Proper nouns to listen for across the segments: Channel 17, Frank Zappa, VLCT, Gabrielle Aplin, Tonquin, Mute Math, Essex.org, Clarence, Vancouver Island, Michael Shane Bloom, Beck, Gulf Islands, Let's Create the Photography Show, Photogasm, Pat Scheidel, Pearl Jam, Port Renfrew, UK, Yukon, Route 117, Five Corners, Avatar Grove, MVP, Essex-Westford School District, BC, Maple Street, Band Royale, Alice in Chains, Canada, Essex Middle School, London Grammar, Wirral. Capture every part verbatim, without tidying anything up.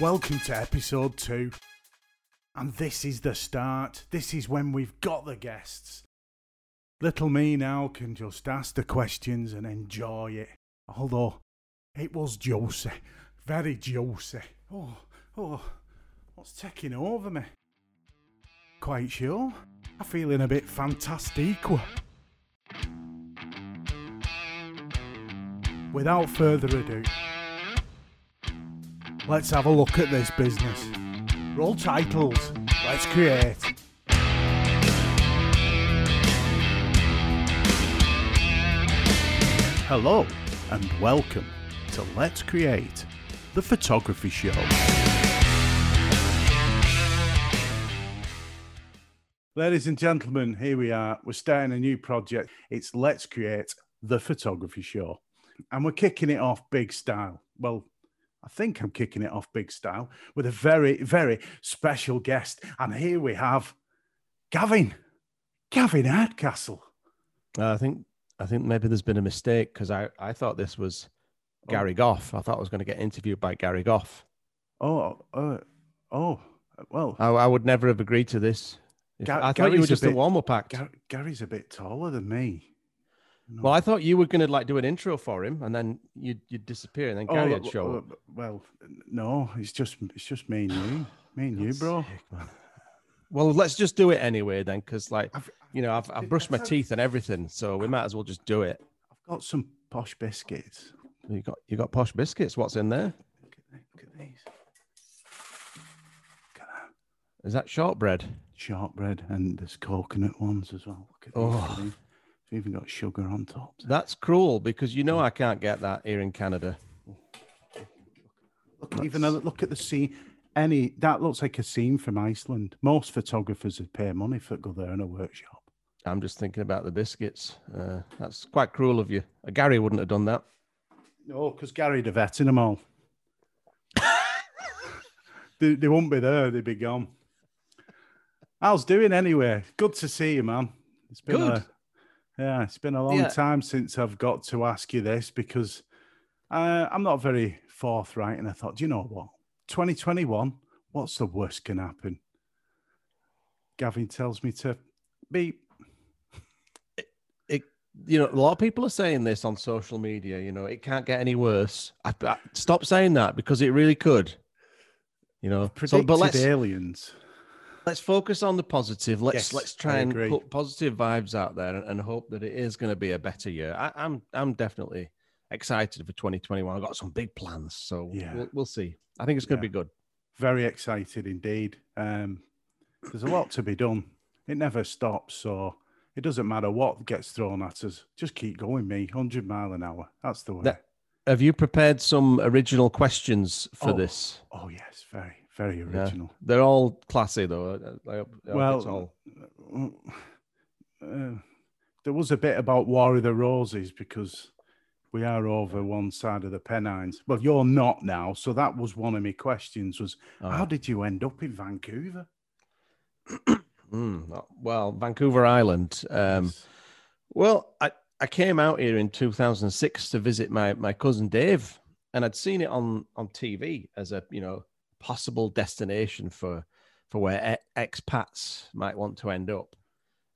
Welcome to episode two. And this is the start. This is when we've got the guests. Little me now can just ask the questions and enjoy it. Although, it was juicy. Very juicy. Oh, oh, what's taking over me? Quite sure. I'm feeling a bit fantastico. Without further ado, let's have a look at this business. Roll titles. Let's create. Hello and welcome to Let's Create the Photography Show. Ladies and gentlemen, here we are. We're starting a new project. It's Let's Create the Photography Show. And we're kicking it off big style. Well, I think I'm kicking it off big style with a very, very special guest. And here we have Gavin, Gavin Hardcastle. Uh, I think I think maybe there's been a mistake because I, I thought this was oh. Gary Goff. I thought I was going to get interviewed by Gary Goff. Oh, uh, oh, well. I, I would never have agreed to this. If, Ga- I thought Gary's you were just a, bit, a warm-up act. Ga- Gary's a bit taller than me. No. Well, I thought you were going to like do an intro for him, and then you'd you'd disappear, and then oh, Gary would show up. Well, no, it's just it's just me and you, me and you, bro. Sick, well, let's just do it anyway, then, because like I've, you know, I've I've brushed my teeth and everything, so we might as well just do it. I've got some posh biscuits. You got you got posh biscuits. What's in there? Look at, look at these. Look at that. Is that shortbread? Shortbread, and there's coconut ones as well. Look at oh. these. Even got sugar on top. That's cruel because you know I can't get that here in Canada. Look, even a look at the scene. Any that looks like a scene from Iceland. Most photographers would pay money for go there in a workshop. I'm just thinking about the biscuits. Uh, that's quite cruel of you. Uh, Gary wouldn't have done that. No, because Gary'd have eaten them all. they, they wouldn't be there. They'd be gone. How's doing anyway? Good to see you, man. It's been good. A, Yeah, it's been a long yeah. time since I've got to ask you this because uh, I'm not very forthright. And I thought, do you know what? twenty twenty-one, what's the worst can happen? Gavin tells me to beep. It, it, you know, a lot of people are saying this on social media. You know, it can't get any worse. I, I, stop saying that because it really could. You know, predicted so, but let's, aliens. Let's focus on the positive. Let's yes, let's try and put positive vibes out there and, and hope that it is going to be a better year. I, I'm I'm definitely excited for twenty twenty-one. I've got some big plans, so yeah. we'll, we'll see. I think it's going yeah. to be good. Very excited indeed. Um, there's a lot to be done. It never stops, so it doesn't matter what gets thrown at us. Just keep going, me. one hundred mile an hour. That's the way. Now, have you prepared some original questions for oh. this? Oh yes, very. Very original. Yeah. They're all classy, though. I, I, I well, it's all... uh, there was a bit about War of the Roses because we are over one side of the Pennines. Well, you're not now, so that was one of my questions: was oh. how did you end up in Vancouver? mm, well, Vancouver Island. Um, yes. Well, I, I came out here in two thousand six to visit my my cousin Dave, and I'd seen it on on T V as a you know. possible destination for for where expats might want to end up,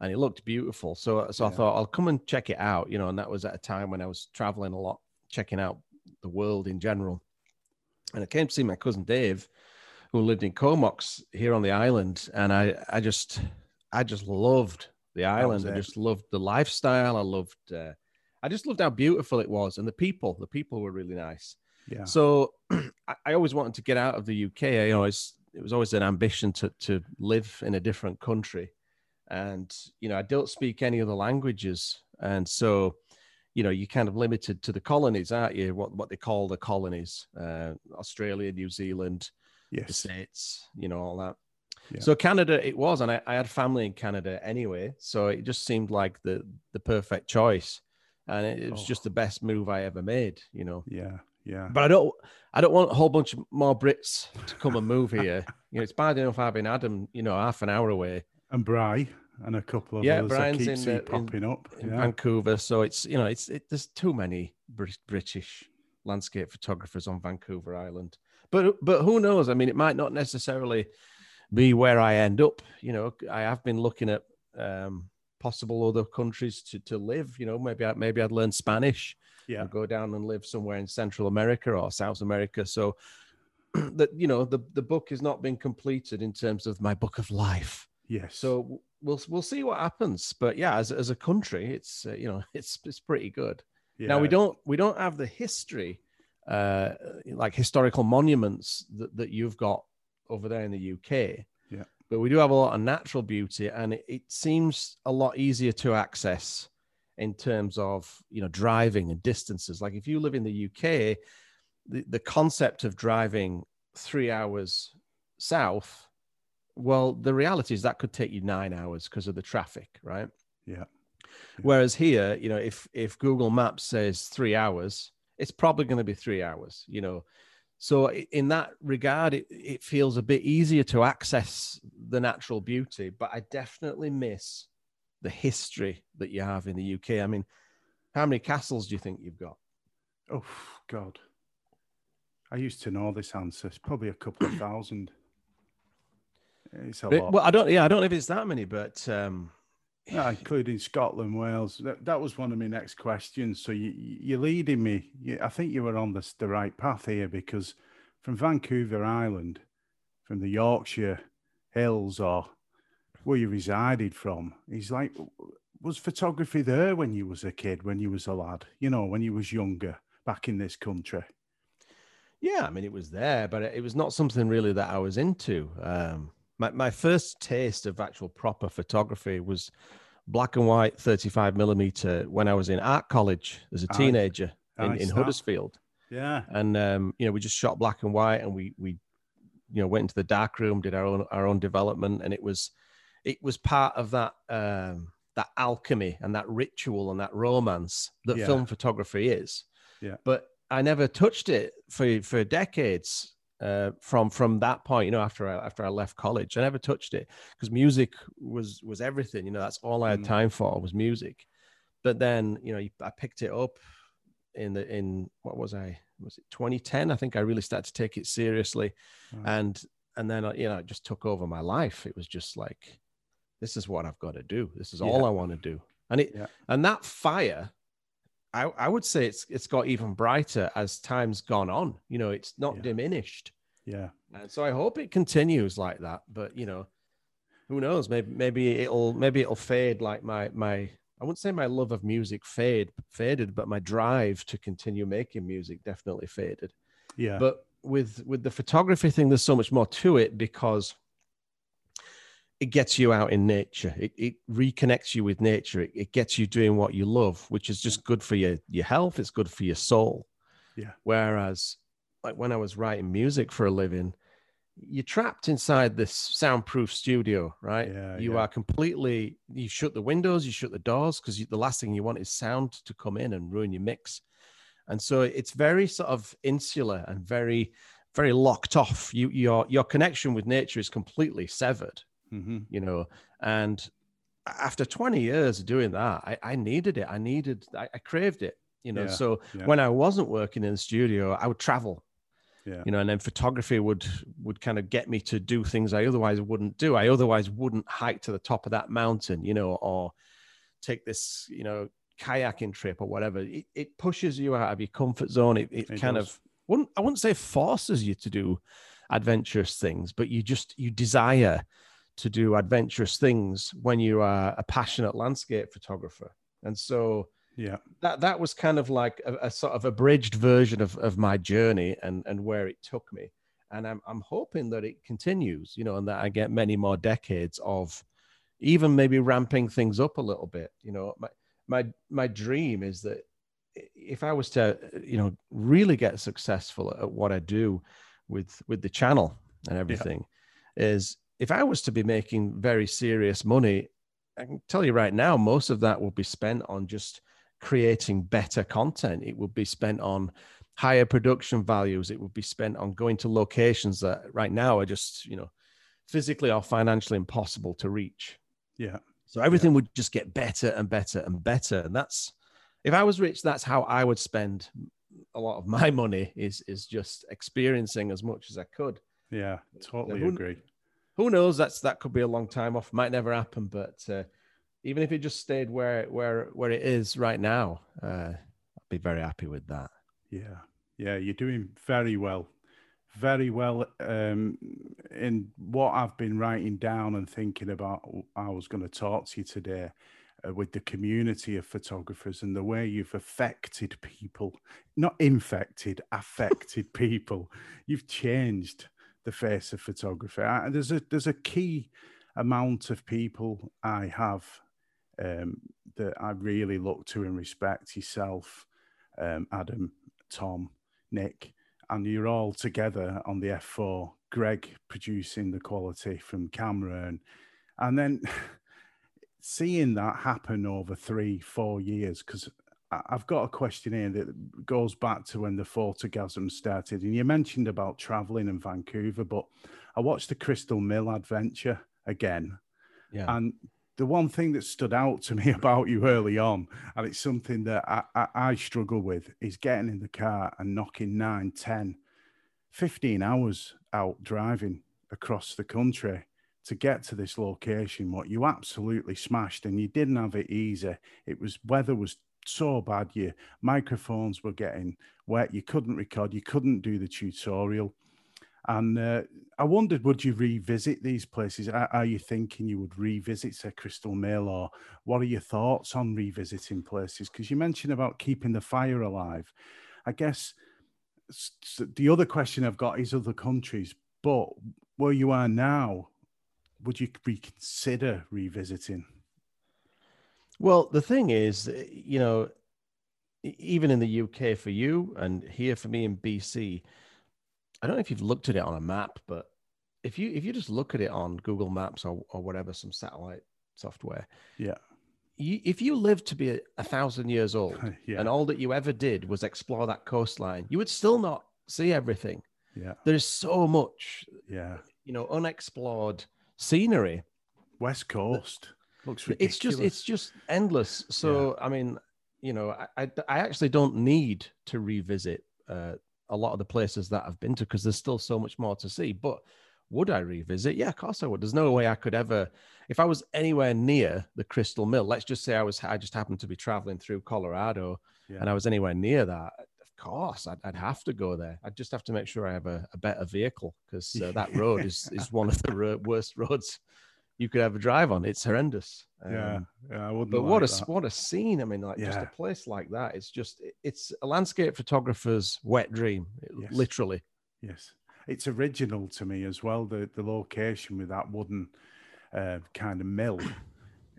and it looked beautiful, so so yeah. I thought I'll come and check it out, you know and that was at a time when I was traveling a lot, checking out the world in general. And I came to see my cousin Dave, who lived in Comox here on the island, and I I just I just loved the island. I just loved the lifestyle. I loved uh, I just loved how beautiful it was, and the people the people were really nice. Yeah. So I always wanted to get out of the U K. I always, it was always an ambition to, to live in a different country. And, you know, I don't speak any other languages. And so, you know, you're kind of limited to the colonies, aren't you? What, what they call the colonies, uh, Australia, New Zealand, yes. the States, you know, all that. Yeah. So Canada, it was, and I, I had family in Canada anyway. So it just seemed like the, the perfect choice. And it, it was oh. just the best move I ever made, you know? Yeah. Yeah, but I don't. I don't want a whole bunch more Brits to come and move here. You know, it's bad enough having Adam, you know, half an hour away, and Bri and a couple of yeah, others I keep seeing popping up in yeah. Vancouver. So it's you know, it's it, there's too many British landscape photographers on Vancouver Island. But but who knows? I mean, it might not necessarily be where I end up. You know, I have been looking at um, possible other countries to to live. You know, maybe I, maybe I'd learn Spanish, yeah, and go down and live somewhere in Central America or South America. So that, you know, the the book has not been completed in terms of my book of life. Yes. So we'll we'll see what happens. But yeah, as as a country, it's uh, you know, it's it's pretty good. Yeah. Now we don't we don't have the history, uh, like historical monuments that, that you've got over there in the U K. Yeah. But we do have a lot of natural beauty, and it, it seems a lot easier to access in terms of, you know, driving and distances. Like if you live in the U K, the, the concept of driving three hours south, well, the reality is that could take you nine hours because of the traffic, right? Yeah. Whereas here, you know, if if Google Maps says three hours, it's probably going to be three hours, you know. So in that regard, it, it feels a bit easier to access the natural beauty, but I definitely miss the history that you have in the U K. I mean, how many castles do you think you've got? Oh, God. I used to know this answer. It's probably a couple of thousand. It's a but, lot. Well, I don't, yeah, I don't know if it's that many, but... Um, No, including Scotland, Wales. That, that was one of my next questions. So you, you're leading me. You, I think you were on the, the right path here, because from Vancouver Island, from the Yorkshire Hills or where you resided from, he's like, was photography there when you was a kid, when you was a lad, you know, when you was younger back in this country? Yeah, I mean, it was there, but it was not something really that I was into. Um My my first taste of actual proper photography was black and white thirty-five millimeter when I was in art college as a teenager I, in, I in Huddersfield. Yeah, and um, you know, we just shot black and white, and we we you know went into the dark room, did our own our own development, and it was it was part of that um, that alchemy and that ritual and that romance that yeah. film photography is. Yeah, but I never touched it for for decades. Uh, from from that point, you know, after I after I left college, I never touched it because music was was everything. You know, that's all I had time for was music. But then, you know, I picked it up in the in what was I was it twenty ten? I think I really started to take it seriously, right. and and then you know, it just took over my life. It was just like, this is what I've got to do. This is yeah. all I want to do. And it yeah. and that fire. I, I would say it's it's got even brighter as time's gone on. You know, it's not yeah. diminished. Yeah. And so I hope it continues like that. But you know, who knows? Maybe maybe it'll maybe it'll fade. Like my my I wouldn't say my love of music fade faded, but my drive to continue making music definitely faded. Yeah. But with with the photography thing, there's so much more to it because it gets you out in nature. It, it reconnects you with nature. It, it gets you doing what you love, which is just good for your, your health. It's good for your soul. Yeah. Whereas like when I was writing music for a living, you're trapped inside this soundproof studio, right? Yeah, you yeah. are completely, you shut the windows, you shut the doors, because the last thing you want is sound to come in and ruin your mix. And so it's very sort of insular and very, very locked off. You, your, your connection with nature is completely severed. Mm-hmm. You know, and after twenty years of doing that, I, I needed it. I needed, I, I craved it, you know? Yeah, so yeah. when I wasn't working in the studio, I would travel, yeah. you know, and then photography would, would kind of get me to do things I otherwise wouldn't do. I otherwise wouldn't hike to the top of that mountain, you know, or take this, you know, kayaking trip or whatever. It, it pushes you out of your comfort zone. It, it, it kind does. of wouldn't, I wouldn't say forces you to do adventurous things, but you just, you desire to do adventurous things when you are a passionate landscape photographer. And so yeah, that that was kind of like a, a sort of abridged version of, of my journey and, and where it took me. And I'm, I'm hoping that it continues, you know, and that I get many more decades of even maybe ramping things up a little bit. You know, my, my, my dream is that if I was to, you know, really get successful at what I do with, with the channel and everything yeah. is, if I was to be making very serious money, I can tell you right now, most of that will be spent on just creating better content. It would be spent on higher production values. It would be spent on going to locations that right now are just, you know, physically or financially impossible to reach. Yeah. So everything yeah. would just get better and better and better. And that's, if I was rich, that's how I would spend a lot of my money is is just experiencing as much as I could. Yeah, totally who, agree. Who knows? That's that could be a long time off. Might never happen. But uh, even if it just stayed where where where it is right now, uh, I'd be very happy with that. Yeah, yeah, you're doing very well, very well. Um, in what I've been writing down and thinking about, I was going to talk to you today. With the community of photographers and the way you've affected people, not infected, affected people. You've changed the face of photography. I, there's a there's a key amount of people I have um, that I really look to and respect, yourself, um, Adam, Tom, Nick, and you're all together on the F four, Greg producing the quality from camera. And, and then... seeing that happen over three, four years, because I've got a question here that goes back to when the photogasm started. And you mentioned about traveling in Vancouver, but I watched the Crystal Mill adventure again. Yeah. And the one thing that stood out to me about you early on, and it's something that I, I, I struggle with, is getting in the car and knocking nine, ten, fifteen hours out driving across the country to get to this location. What you absolutely smashed, and you didn't have it easy. It was, weather was so bad, your microphones were getting wet, you couldn't record, you couldn't do the tutorial. And uh, I wondered, would you revisit these places? Are, are you thinking you would revisit, say, Crystal Mill, or what are your thoughts on revisiting places? Because you mentioned about keeping the fire alive. I guess the other question I've got is other countries, but where you are now, would you reconsider revisiting? Well, the thing is, you know, even in the U K for you and here for me in B C, I don't know if you've looked at it on a map, but if you if you just look at it on Google Maps or, or whatever, some satellite software, yeah, you, if you lived to be a, a thousand years old yeah. and all that you ever did was explore that coastline, you would still not see everything. Yeah, there's so much, yeah, you know, unexplored scenery. West Coast looks ridiculous. It's just it's just endless. So yeah. I mean, you know, I, I I actually don't need to revisit uh, a lot of the places that I've been to, because there's still so much more to see. But would I revisit? Yeah, of course I would. There's no way I could ever, if I was anywhere near the Crystal Mill. Let's just say I was I just happened to be traveling through Colorado, yeah. and I was anywhere near that. Of course, I'd, I'd have to go there. I'd just have to make sure I have a, a better vehicle, because uh, that road is, is one of the ro- worst roads you could ever drive on. It's horrendous. Um, yeah, yeah, I wouldn't. But like what a that. what a scene! I mean, like yeah. just a place like that. It's just it's a landscape photographer's wet dream, yes. literally. Yes, it's original to me as well. The the location with that wooden uh, kind of mill.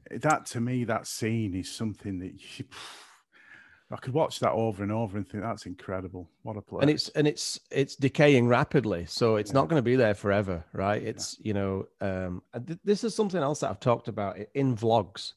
That to me, that scene is something that you. I could watch that over and over and think that's incredible. What a place! And it's and it's it's decaying rapidly, so it's yeah. not going to be there forever, right? It's yeah. you know, um, th- this is something else that I've talked about in vlogs,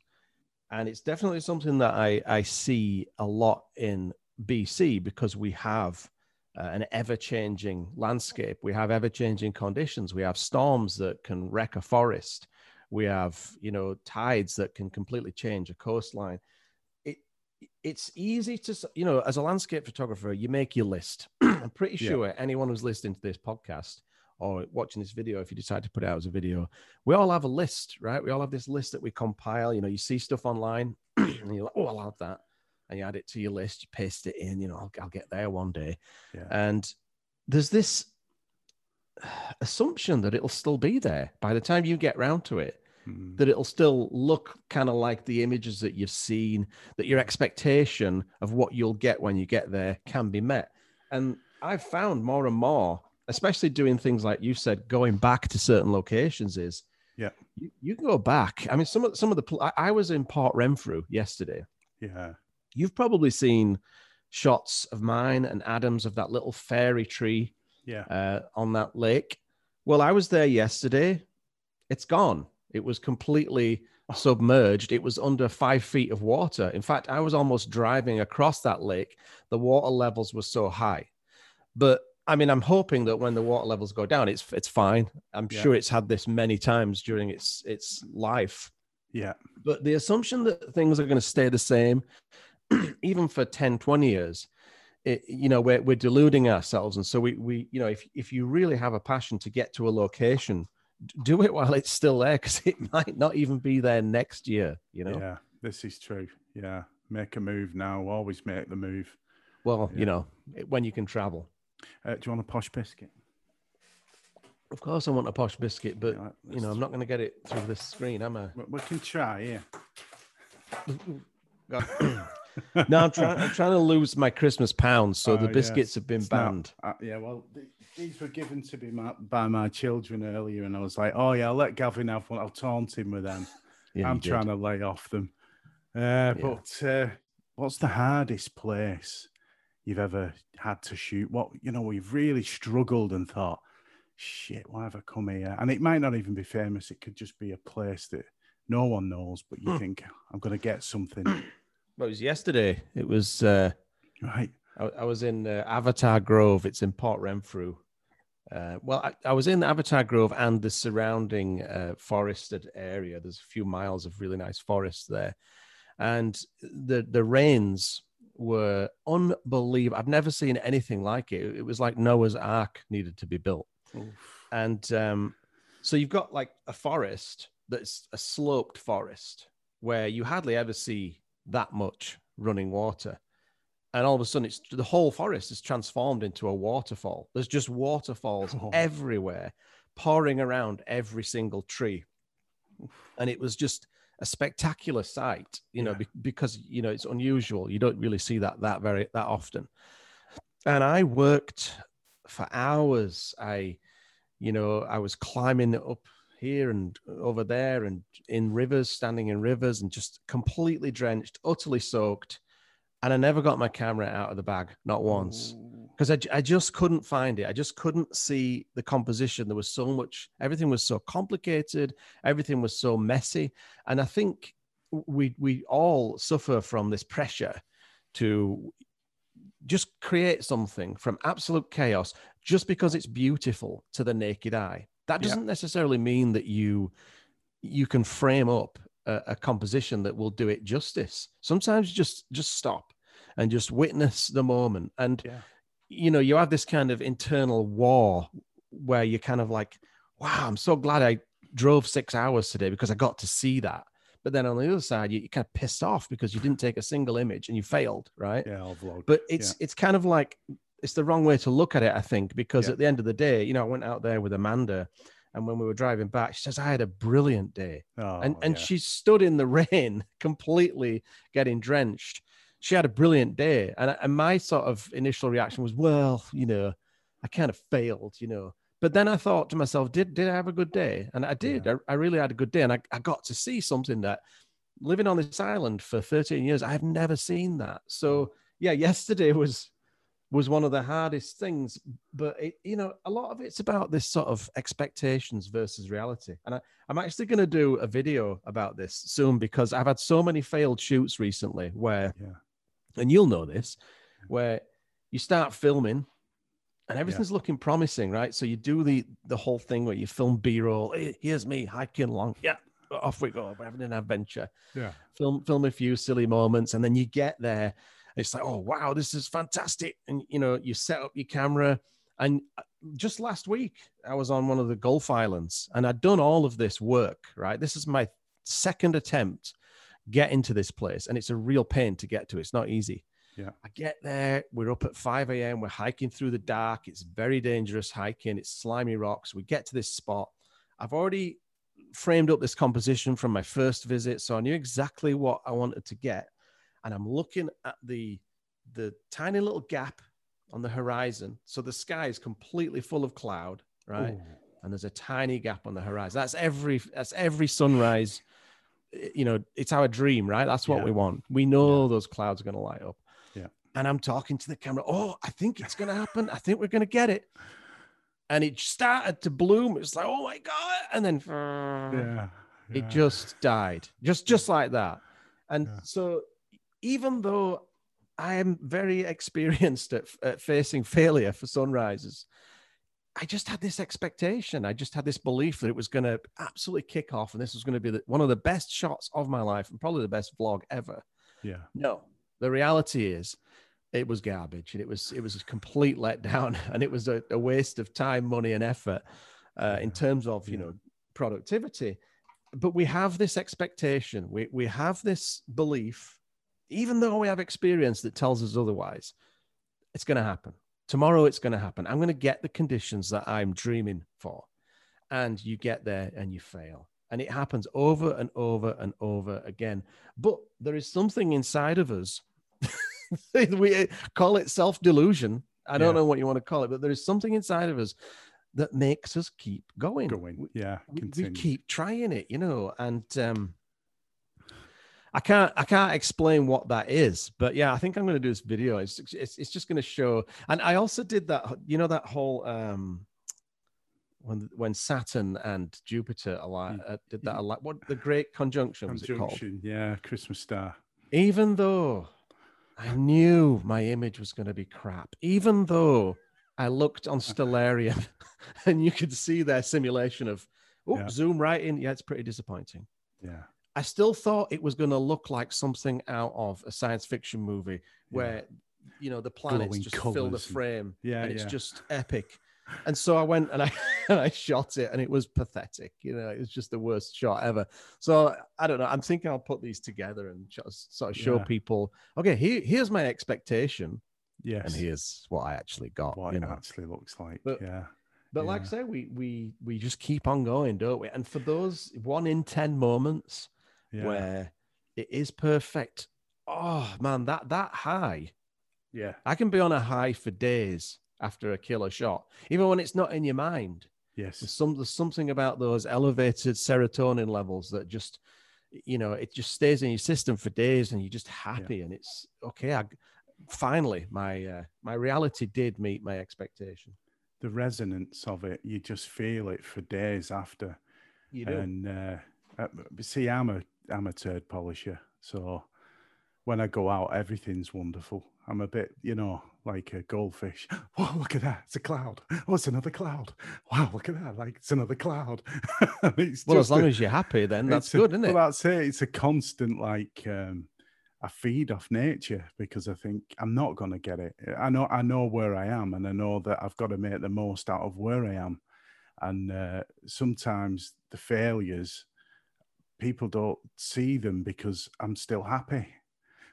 and it's definitely something that I I see a lot in B C, because we have uh, an ever-changing landscape, we have ever-changing conditions, we have storms that can wreck a forest, we have you know tides that can completely change a coastline. It's easy to, you know, as a landscape photographer, you make your list. I'm pretty sure yeah. anyone who's listening to this podcast or watching this video, if you decide to put it out as a video, we all have a list, right? We all have this list that we compile. You know, you see stuff online and you're like, oh, I'll have that. And you add it to your list, you paste it in, you know, I'll, I'll get there one day. Yeah. And there's this assumption that it'll still be there by the time you get round to it. That it'll still look kind of like the images that you've seen, that your expectation of what you'll get when you get there can be met. And I've found more and more, especially doing things like you said, going back to certain locations is, yeah, you, you can go back. I mean, some of, some of the, I, I was in Port Renfrew yesterday. Yeah. You've probably seen shots of mine and Adam's of that little fairy tree yeah. uh, on that lake. Well, I was there yesterday. It's gone. It was completely submerged. It was under five feet of water. In fact, I was almost driving across that lake. The water levels were so high. But I mean, I'm hoping that when the water levels go down, it's it's fine. I'm yeah. sure it's had this many times during its its life. Yeah. But the assumption that things are going to stay the same, even for ten, twenty years, it, you know, we're, we're deluding ourselves. And so we, we, you know, if, if you really have a passion to get to a location, do it while it's still there, because it might not even be there next year, you know? Yeah, this is true. Yeah. Make a move now. Always make the move. Well, yeah. you know, when you can travel. Uh, do you want a posh biscuit? Of course I want a posh biscuit, but, right, you know, I'm not going to get it through this screen, am I? We can try, yeah. No, I'm trying, I'm trying to lose my Christmas pounds, so oh, the biscuits yes. have been it's banned. Not, uh, yeah, well, th- these were given to me my, by my children earlier, and I was like, oh, yeah, I'll let Gavin have one. I'll taunt him with them. Yeah, I'm trying did. to lay off them. Uh, yeah. But uh, what's the hardest place you've ever had to shoot? What, you know, we've really struggled and thought, shit, why have I come here? And it might not even be famous. It could just be a place that no one knows, but you mm. think, I'm going to get something. Well, it was yesterday. It was, uh, right. I, I was in uh, Avatar Grove. It's in Port Renfrew. Uh, well, I, I was in Avatar Grove and the surrounding uh, forested area. There's a few miles of really nice forest there. And the, the rains were unbelievable. I've never seen anything like it. It was like Noah's Ark needed to be built. Oof. And um, so you've got like a forest that's a sloped forest where you hardly ever see that much running water, and all of a sudden it's the whole forest is transformed into a waterfall. There's just waterfalls oh. everywhere, pouring around every single tree, and it was just a spectacular sight, you know, yeah. be- because you know it's unusual. You don't really see that that very that often. And I worked for hours. I, you know, I was climbing up here and over there and in rivers, standing in rivers and just completely drenched, utterly soaked. And I never got my camera out of the bag, not once, because I, I just couldn't find it. I just couldn't see the composition. There was so much, everything was so complicated. Everything was so messy. And I think we we all suffer from this pressure to just create something from absolute chaos just because it's beautiful to the naked eye. That doesn't yeah. necessarily mean that you you can frame up a, a composition that will do it justice. Sometimes just just stop and just witness the moment. And, yeah. you know, you have this kind of internal war where you're kind of like, wow, I'm so glad I drove six hours today because I got to see that. But then on the other side, you, you're kind of pissed off because you didn't take a single image and you failed, right? Yeah, I'll vlog. But it's yeah. it's kind of like... it's the wrong way to look at it, I think, because yeah. at the end of the day, you know, I went out there with Amanda, and when we were driving back, she says, I had a brilliant day. Oh, and and yeah. she stood in the rain, completely getting drenched. She had a brilliant day. And, and my sort of initial reaction was, well, you know, I kind of failed, you know. But then I thought to myself, did did I have a good day? And I did. Yeah. I, I really had a good day. And I, I got to see something that, living on this island for thirteen years, I've never seen that. So, yeah, yesterday was... was one of the hardest things, but it, you know, a lot of it's about this sort of expectations versus reality. And I, I'm actually going to do a video about this soon because I've had so many failed shoots recently where, yeah. and you'll know this, where you start filming and everything's yeah. looking promising, right? So you do the, the whole thing where you film B-roll. Hey, here's me hiking along. Yeah. Off we go. We're having an adventure. Yeah. Film, film a few silly moments. And then you get there. It's like, oh, wow, this is fantastic. And, you know, you set up your camera. And just last week, I was on one of the Gulf Islands and I'd done all of this work, right? This is my second attempt get into this place. And it's a real pain to get to. It's not easy. Yeah. I get there. We're up at five a.m. We're hiking through the dark. It's very dangerous hiking. It's slimy rocks. We get to this spot. I've already framed up this composition from my first visit. So I knew exactly what I wanted to get. And I'm looking at the the tiny little gap on the horizon. So the sky is completely full of cloud, right? Ooh. And there's a tiny gap on the horizon. That's every that's every sunrise. You know, it's our dream, right? That's what yeah. we want. We know yeah. those clouds are going to light up. Yeah. And I'm talking to the camera. Oh, I think it's going to happen. I think we're going to get it. And it started to bloom. It's like, oh my god! And then yeah. it yeah. just died, just just like that. And yeah. so. Even though I am very experienced at, at facing failure for sunrises, I just had this expectation. I just had this belief that it was going to absolutely kick off and this was going to be the, one of the best shots of my life and probably the best vlog ever. Yeah. No, the reality is it was garbage, and it was it was a complete letdown, and it was a, a waste of time, money, and effort uh, in terms of you know productivity. But we have this expectation, we we have this belief, even though we have experience that tells us otherwise. It's going to happen tomorrow. It's going to happen. I'm going to get the conditions that I'm dreaming for, and you get there and you fail. And it happens over and over and over again. But there is something inside of us. We call it self-delusion. I don't yeah. know what you want to call it, but there is something inside of us that makes us keep going. Going, yeah. We, we keep trying it, you know. And um, I can't, I can't explain what that is. But yeah, I think I'm going to do this video. It's, it's, it's just going to show. And I also did that, you know, that whole. Um, When when Saturn and Jupiter allied, uh, did that allied, what the Great Conjunction was Conjunction, it called? Yeah, Christmas star. Even though I knew my image was going to be crap, even though I looked on Stellarium and you could see their simulation of, oh, yeah. zoom right in. Yeah, it's pretty disappointing. Yeah, I still thought it was going to look like something out of a science fiction movie yeah. where you know the planets glowing just fill the frame. And, yeah, and it's yeah. just epic. And so I went and I and I shot it, and it was pathetic. You know, it was just the worst shot ever. So I don't know. I'm thinking I'll put these together and just sort of show yeah. people. Okay, here, here's my expectation. Yes, and here's what I actually got. What you it know. actually looks like. But, yeah, but yeah. like I say, we we we just keep on going, don't we? And for those one in ten moments yeah. where it is perfect, oh man, that that high. Yeah, I can be on a high for days after a killer shot, even when it's not in your mind. Yes. There's, some, there's something about those elevated serotonin levels that just, you know, it just stays in your system for days, and you're just happy. Yeah. And it's okay. I, finally, my, uh, my reality did meet my expectation. The resonance of it, you just feel it for days after. You do. And uh, see, I'm a, I'm a turd polisher. So when I go out, everything's wonderful. I'm a bit, you know, like a goldfish. Whoa, look at that. It's a cloud. Oh, it's another cloud. Wow, look at that. Like, it's another cloud. It's well, as long a, as you're happy, then that's good, a, isn't it? Well, that's it. It's a constant, like, um, I feed off nature, because I think I'm not going to get it. I know I know where I am, and I know that I've got to make the most out of where I am. And uh, sometimes the failures, people don't see them because I'm still happy.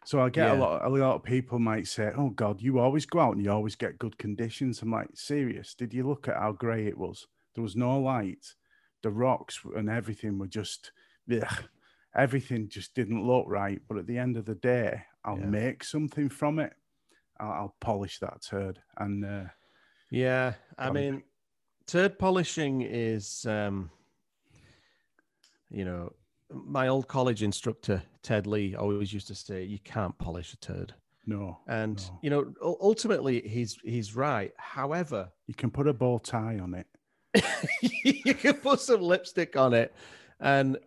So I get yeah. a lot. A lot of people might say, "Oh God, you always go out and you always get good conditions." I'm like, "Serious? Did you look at how grey it was? There was no light. The rocks and everything were just, ugh. Everything just didn't look right." But at the end of the day, I'll yeah. make something from it. I'll, I'll polish that turd. And uh, yeah, I I'm, mean, turd polishing is, um, you know. My old college instructor, Ted Lee, always used to say, you can't polish a turd. No. And, no. you know, ultimately, he's he's right. However... You can put a bow tie on it. You can put some lipstick on it. And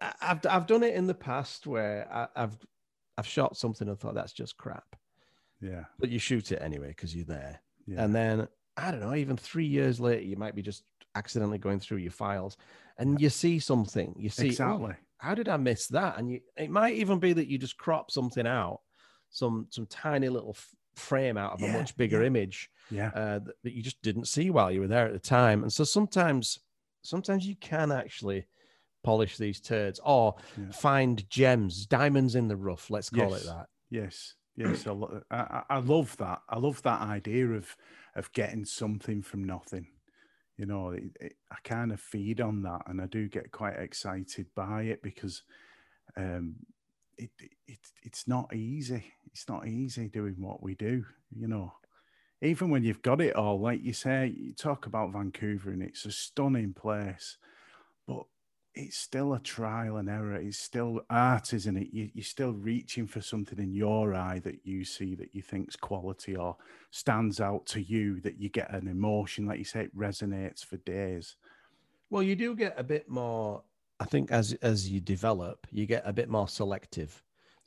I've I've done it in the past where I, I've I've shot something and thought, that's just crap. Yeah. But you shoot it anyway because you're there. Yeah. And then, I don't know, even three years later, you might be just accidentally going through your files and you see something. You see, exactly. oh, how did I miss that? And you, it might even be that you just crop something out, some some tiny little f- frame out of yeah, a much bigger yeah. image yeah. Uh, that, that you just didn't see while you were there at the time. And so sometimes, sometimes you can actually polish these turds or yeah. find gems, diamonds in the rough. Let's call yes. it that. Yes, yes. I, lo- I, I love that. I love that idea of of getting something from nothing. You know, it, it, I kind of feed on that, and I do get quite excited by it because um, it, it it's not easy. It's not easy doing what we do, you know. Even when you've got it all, like you say, you talk about Vancouver and it's a stunning place, but it's still a trial and error. It's still art, isn't it? You, you're still reaching for something in your eye that you see that you think's quality or stands out to you, that you get an emotion, like you say, it resonates for days. Well, you do get a bit more, I think, as as you develop, you get a bit more selective.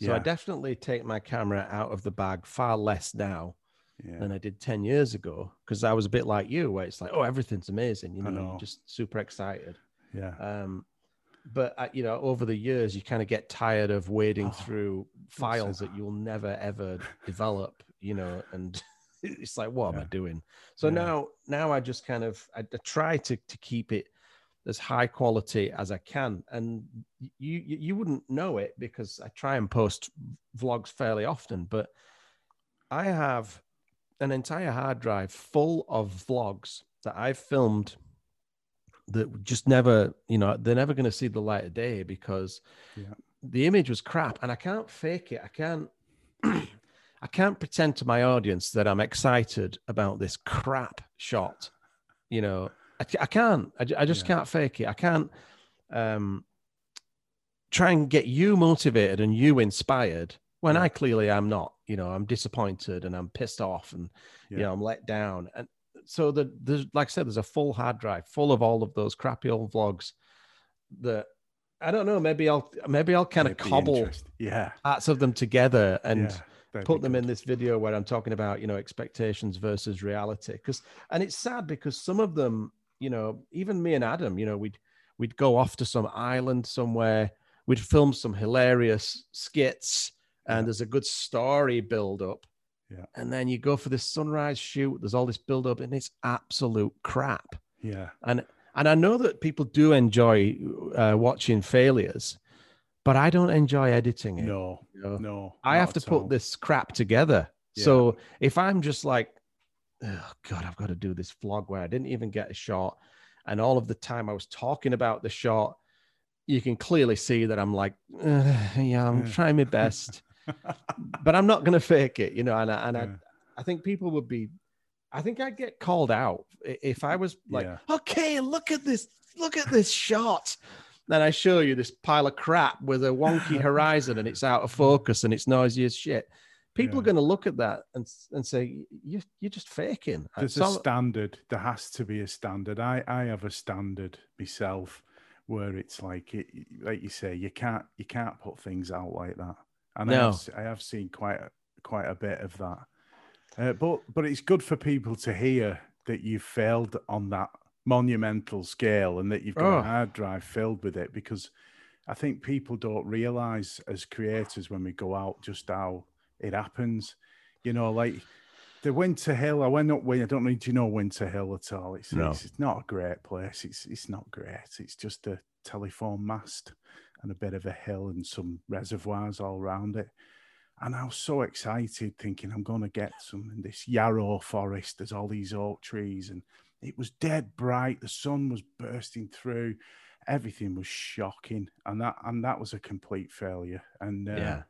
So yeah. I definitely take my camera out of the bag far less now yeah. than I did ten years ago, because I was a bit like you, where it's like, oh, everything's amazing, you know, know. just super excited. Yeah. Um, But, uh, you know, over the years, you kind of get tired of wading oh, through files that. that you'll never, ever develop. you know, and it's like, what yeah. am I doing? So yeah. now, now I just kind of, I, I try to, to keep it as high quality as I can. And you, you wouldn't know it because I try and post vlogs fairly often, but I have an entire hard drive full of vlogs that I've filmed that just never, you know, they're never going to see the light of day because yeah. the image was crap and I can't fake it. I can't, I can't pretend to my audience that I'm excited about this crap shot. You know, I, I can't, I, I just yeah. can't fake it. I can't um, try and get you motivated and you inspired when yeah. I clearly am not, you know, I'm disappointed and I'm pissed off and, yeah. you know, I'm let down. And so the, there's, like I said, there's a full hard drive full of all of those crappy old vlogs that, I don't know, maybe I'll, maybe I'll kind That'd of cobble yeah. parts of them together and yeah, put them good. in this video where I'm talking about, you know, expectations versus reality. 'Cause, and it's sad because some of them, you know, even me and Adam, you know, we'd, we'd go off to some island somewhere, we'd film some hilarious skits and yeah. there's a good story build up. Yeah. And then you go for this sunrise shoot, there's all this build up and it's absolute crap. Yeah. And, And I know that people do enjoy uh, watching failures, but I don't enjoy editing it. No, you know? no. I have to put all. this crap together. Yeah. So if I'm just like, oh God, I've got to do this vlog where I didn't even get a shot. And all of the time I was talking about the shot, you can clearly see that I'm like, yeah, I'm trying my best, but I'm not going to fake it, you know? And I, and yeah. I, I think people would be, I think I'd get called out if I was like, yeah. okay, look at this, look at this shot. Then I show you this pile of crap with a wonky horizon and it's out of focus and it's noisy as shit. People yeah. are going to look at that and, and say, you, you're just faking. There's so, a standard. There has to be a standard. I, I have a standard myself where it's like, it, like you say, you can't, you can't put things out like that. And no. I, have, I have seen quite, quite a bit of that. Uh, but but it's good for people to hear that you've failed on that monumental scale and that you've got oh. a hard drive filled with it, because I think people don't realize as creators when we go out just how it happens. You know, like the Winter Hill, I went up with, I don't know, do you know Winter Hill at all? It's, no. it's, it's not a great place. It's, it's not great. It's just a telephone mast and a bit of a hill and some reservoirs all around it. And I was so excited thinking I'm going to get some in this yarrow forest. There's all these oak trees and it was dead bright. The sun was bursting through. Everything was shocking. And that, and that was a complete failure. And, uh, yeah.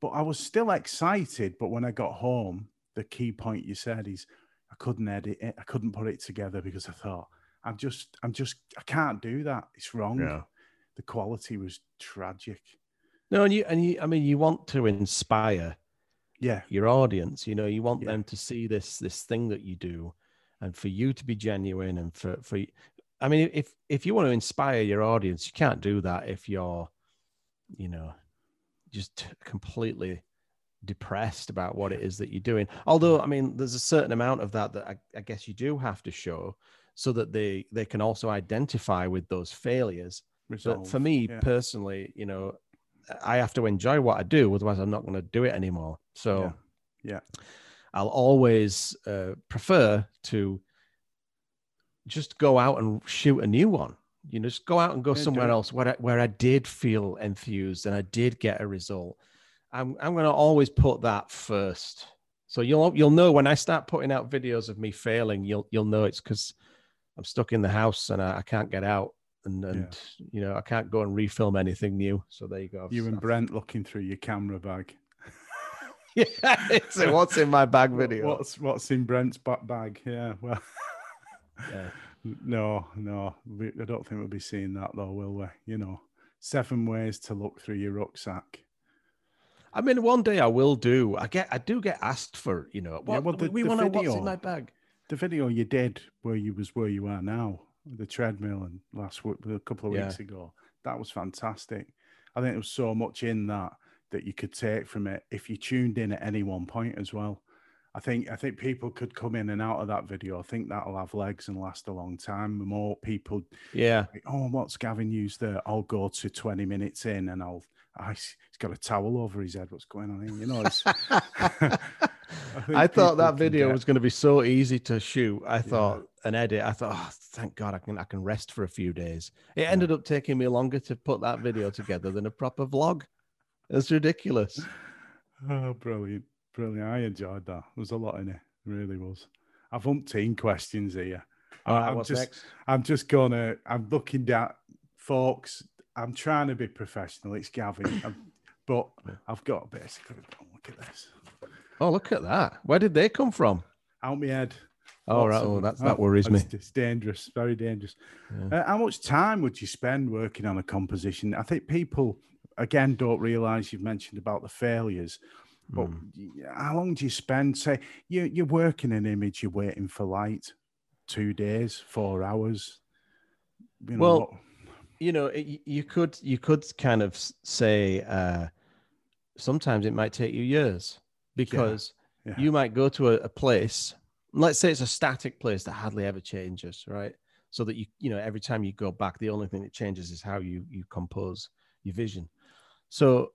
but I was still excited. But when I got home, the key point you said is I couldn't edit it. I couldn't put it together because I thought I'm just, I'm just, I can't do that. It's wrong. Yeah. The quality was tragic. No, and you, and you, I mean, you want to inspire yeah. your audience, you know, you want yeah. them to see this, this thing that you do and for you to be genuine and for, for, I mean, if, if you want to inspire your audience, you can't do that if you're, you know, just completely depressed about what it is that you're doing. Although, I mean, there's a certain amount of that that I, I guess you do have to show so that they, they can also identify with those failures. Resolve. But for me yeah. personally, you know, I have to enjoy what I do. Otherwise I'm not going to do it anymore. So yeah, yeah. I'll always uh, prefer to just go out and shoot a new one, you know, just go out and go yeah, somewhere else where I, where I did feel enthused and I did get a result. I'm, I'm going to always put that first. So you'll, you'll know when I start putting out videos of me failing, you'll, you'll know it's because I'm stuck in the house and I, I can't get out. And, and yeah. you know, I can't go and refilm anything new. So there you go. I've, you and I've, Brent looking through your camera bag. yeah, it's a what's in my bag video. What's what's in Brent's back bag? Yeah, well, yeah. no, no, we, I don't think we'll be seeing that though, will we? You know, seven ways to look through your rucksack. I mean, one day I will do. I get, I do get asked for, you know, what yeah, well, the, we, we want to what's in my bag. The video you did where you was where you are now. The treadmill and last week, a couple of weeks yeah. ago, that was fantastic. I think there was so much in that that you could take from it if you tuned in at any one point as well. I think I think people could come in and out of that video. I think that'll have legs and last a long time. The more people, yeah, like, oh, what's Gavin used there? I'll go to twenty minutes in and I'll. I, he's got a towel over his head. What's going on here? You know, it's, I, I thought that video was going to be so easy to shoot. I thought yeah. and edit. I thought, oh, thank God I can I can rest for a few days. It yeah. ended up taking me longer to put that video together than a proper vlog. It's ridiculous. Oh, brilliant, brilliant! I enjoyed that. There was a lot in it. Really was. I've umpteen questions here. All right, I'm what's just, next? I'm just gonna. I'm looking at folks. I'm trying to be professional. It's Gavin, I'm, but I've got basically. Look at this. Oh, look at that! Where did they come from? Out my head. Oh, right. Oh, that's, that worries me. It's, it's dangerous. Very dangerous. Yeah. Uh, how much time would you spend working on a composition? I think people again don't realise. You've mentioned about the failures. But how long do you spend? Say you, you're working an image, you're waiting for light, two days, four hours. You know, well, what... you know, it, you could you could kind of say uh, sometimes it might take you years because yeah. Yeah. you might go to a, a place. Let's say it's a static place that hardly ever changes, right? So that you you know every time you go back, the only thing that changes is how you you compose your vision. So.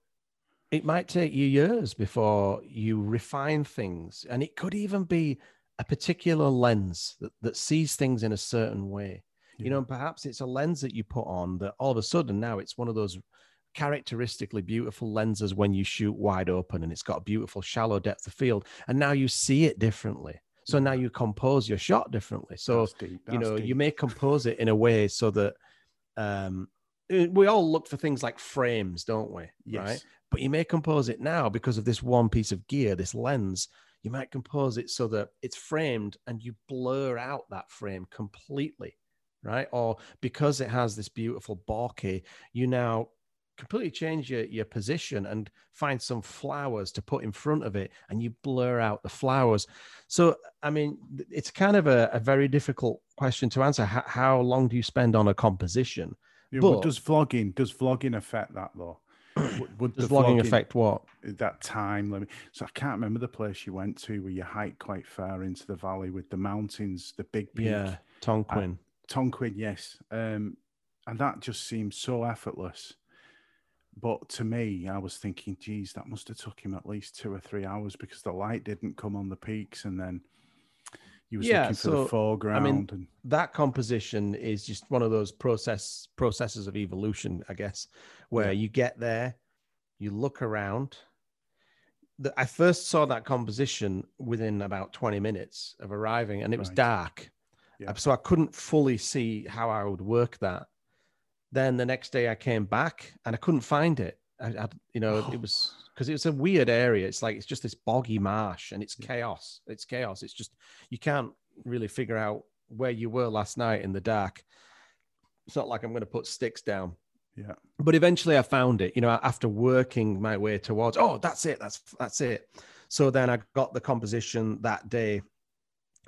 It might take you years before you refine things. And it could even be a particular lens that, that sees things in a certain way. Yeah. You know, and perhaps it's a lens that you put on that all of a sudden now it's one of those characteristically beautiful lenses when you shoot wide open and it's got a beautiful shallow depth of field. And now you see it differently. So now you compose your shot differently. So, that's deep, that's you know, deep. You may compose it in a way so that um, we all look for things like frames, don't we? Yes. Right? But you may compose it now because of this one piece of gear, this lens, you might compose it so that it's framed and you blur out that frame completely, right? Or because it has this beautiful bokeh, you now completely change your, your position and find some flowers to put in front of it and you blur out the flowers. So, I mean, it's kind of a, a very difficult question to answer. How, how long do you spend on a composition? Yeah, but, but does vlogging, does vlogging affect that though? Would the vlogging affect what? That time limit. So I can't remember the place you went to where you hiked quite far into the valley with the mountains, the big peak. Yeah, Tonquin. Tonquin, yes. Um, and that just seemed so effortless. But to me, I was thinking, geez, that must have took him at least two or three hours because the light didn't come on the peaks and then you were yeah, looking for so, the foreground. I mean, and... that composition is just one of those process processes of evolution, I guess, where yeah. you get there, you look around. The, I first saw that composition within about twenty minutes of arriving, and it was right. dark. Yeah. So I couldn't fully see how I would work that. Then the next day I came back, and I couldn't find it. I, I, you know, oh. it was... because it's a weird area. It's like, it's just this boggy marsh and it's chaos. It's chaos. It's just, you can't really figure out where you were last night in the dark. It's not like I'm going to put sticks down. Yeah. But eventually I found it, you know, after working my way towards, oh, that's it. That's, that's it. So then I got the composition that day,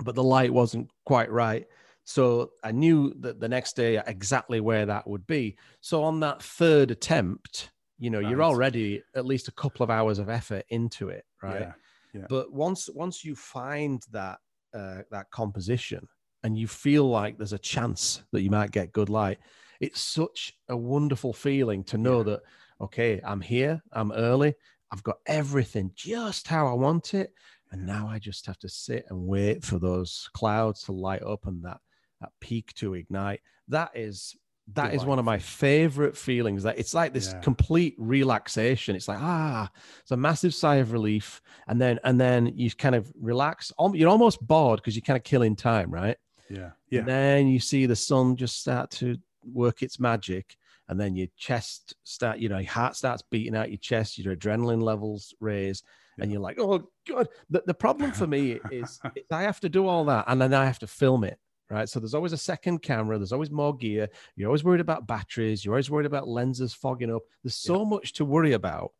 but the light wasn't quite right. So I knew that the next day exactly where that would be. So on that third attempt, you know, right. you're already at least a couple of hours of effort into it, right? Yeah, yeah. But once once you find that uh, that composition and you feel like there's a chance that you might get good light, it's such a wonderful feeling to know yeah. that, okay, I'm here, I'm early, I've got everything just how I want it, and now I just have to sit and wait for those clouds to light up and that, that peak to ignite. That is... That is one of my favorite feelings. That it's like this yeah. complete relaxation. It's like, ah, it's a massive sigh of relief. And then, and then you kind of relax. You're almost bored because you're kind of killing time, right? Yeah. Yeah. And then you see the sun just start to work its magic. And then your chest start, you know, your heart starts beating out your chest, your adrenaline levels raise. Yeah. And you're like, oh God, the, the problem for me is I have to do all that. And then I have to film it. Right. So there's always a second camera. There's always more gear. You're always worried about batteries. You're always worried about lenses fogging up. There's so yeah. much to worry about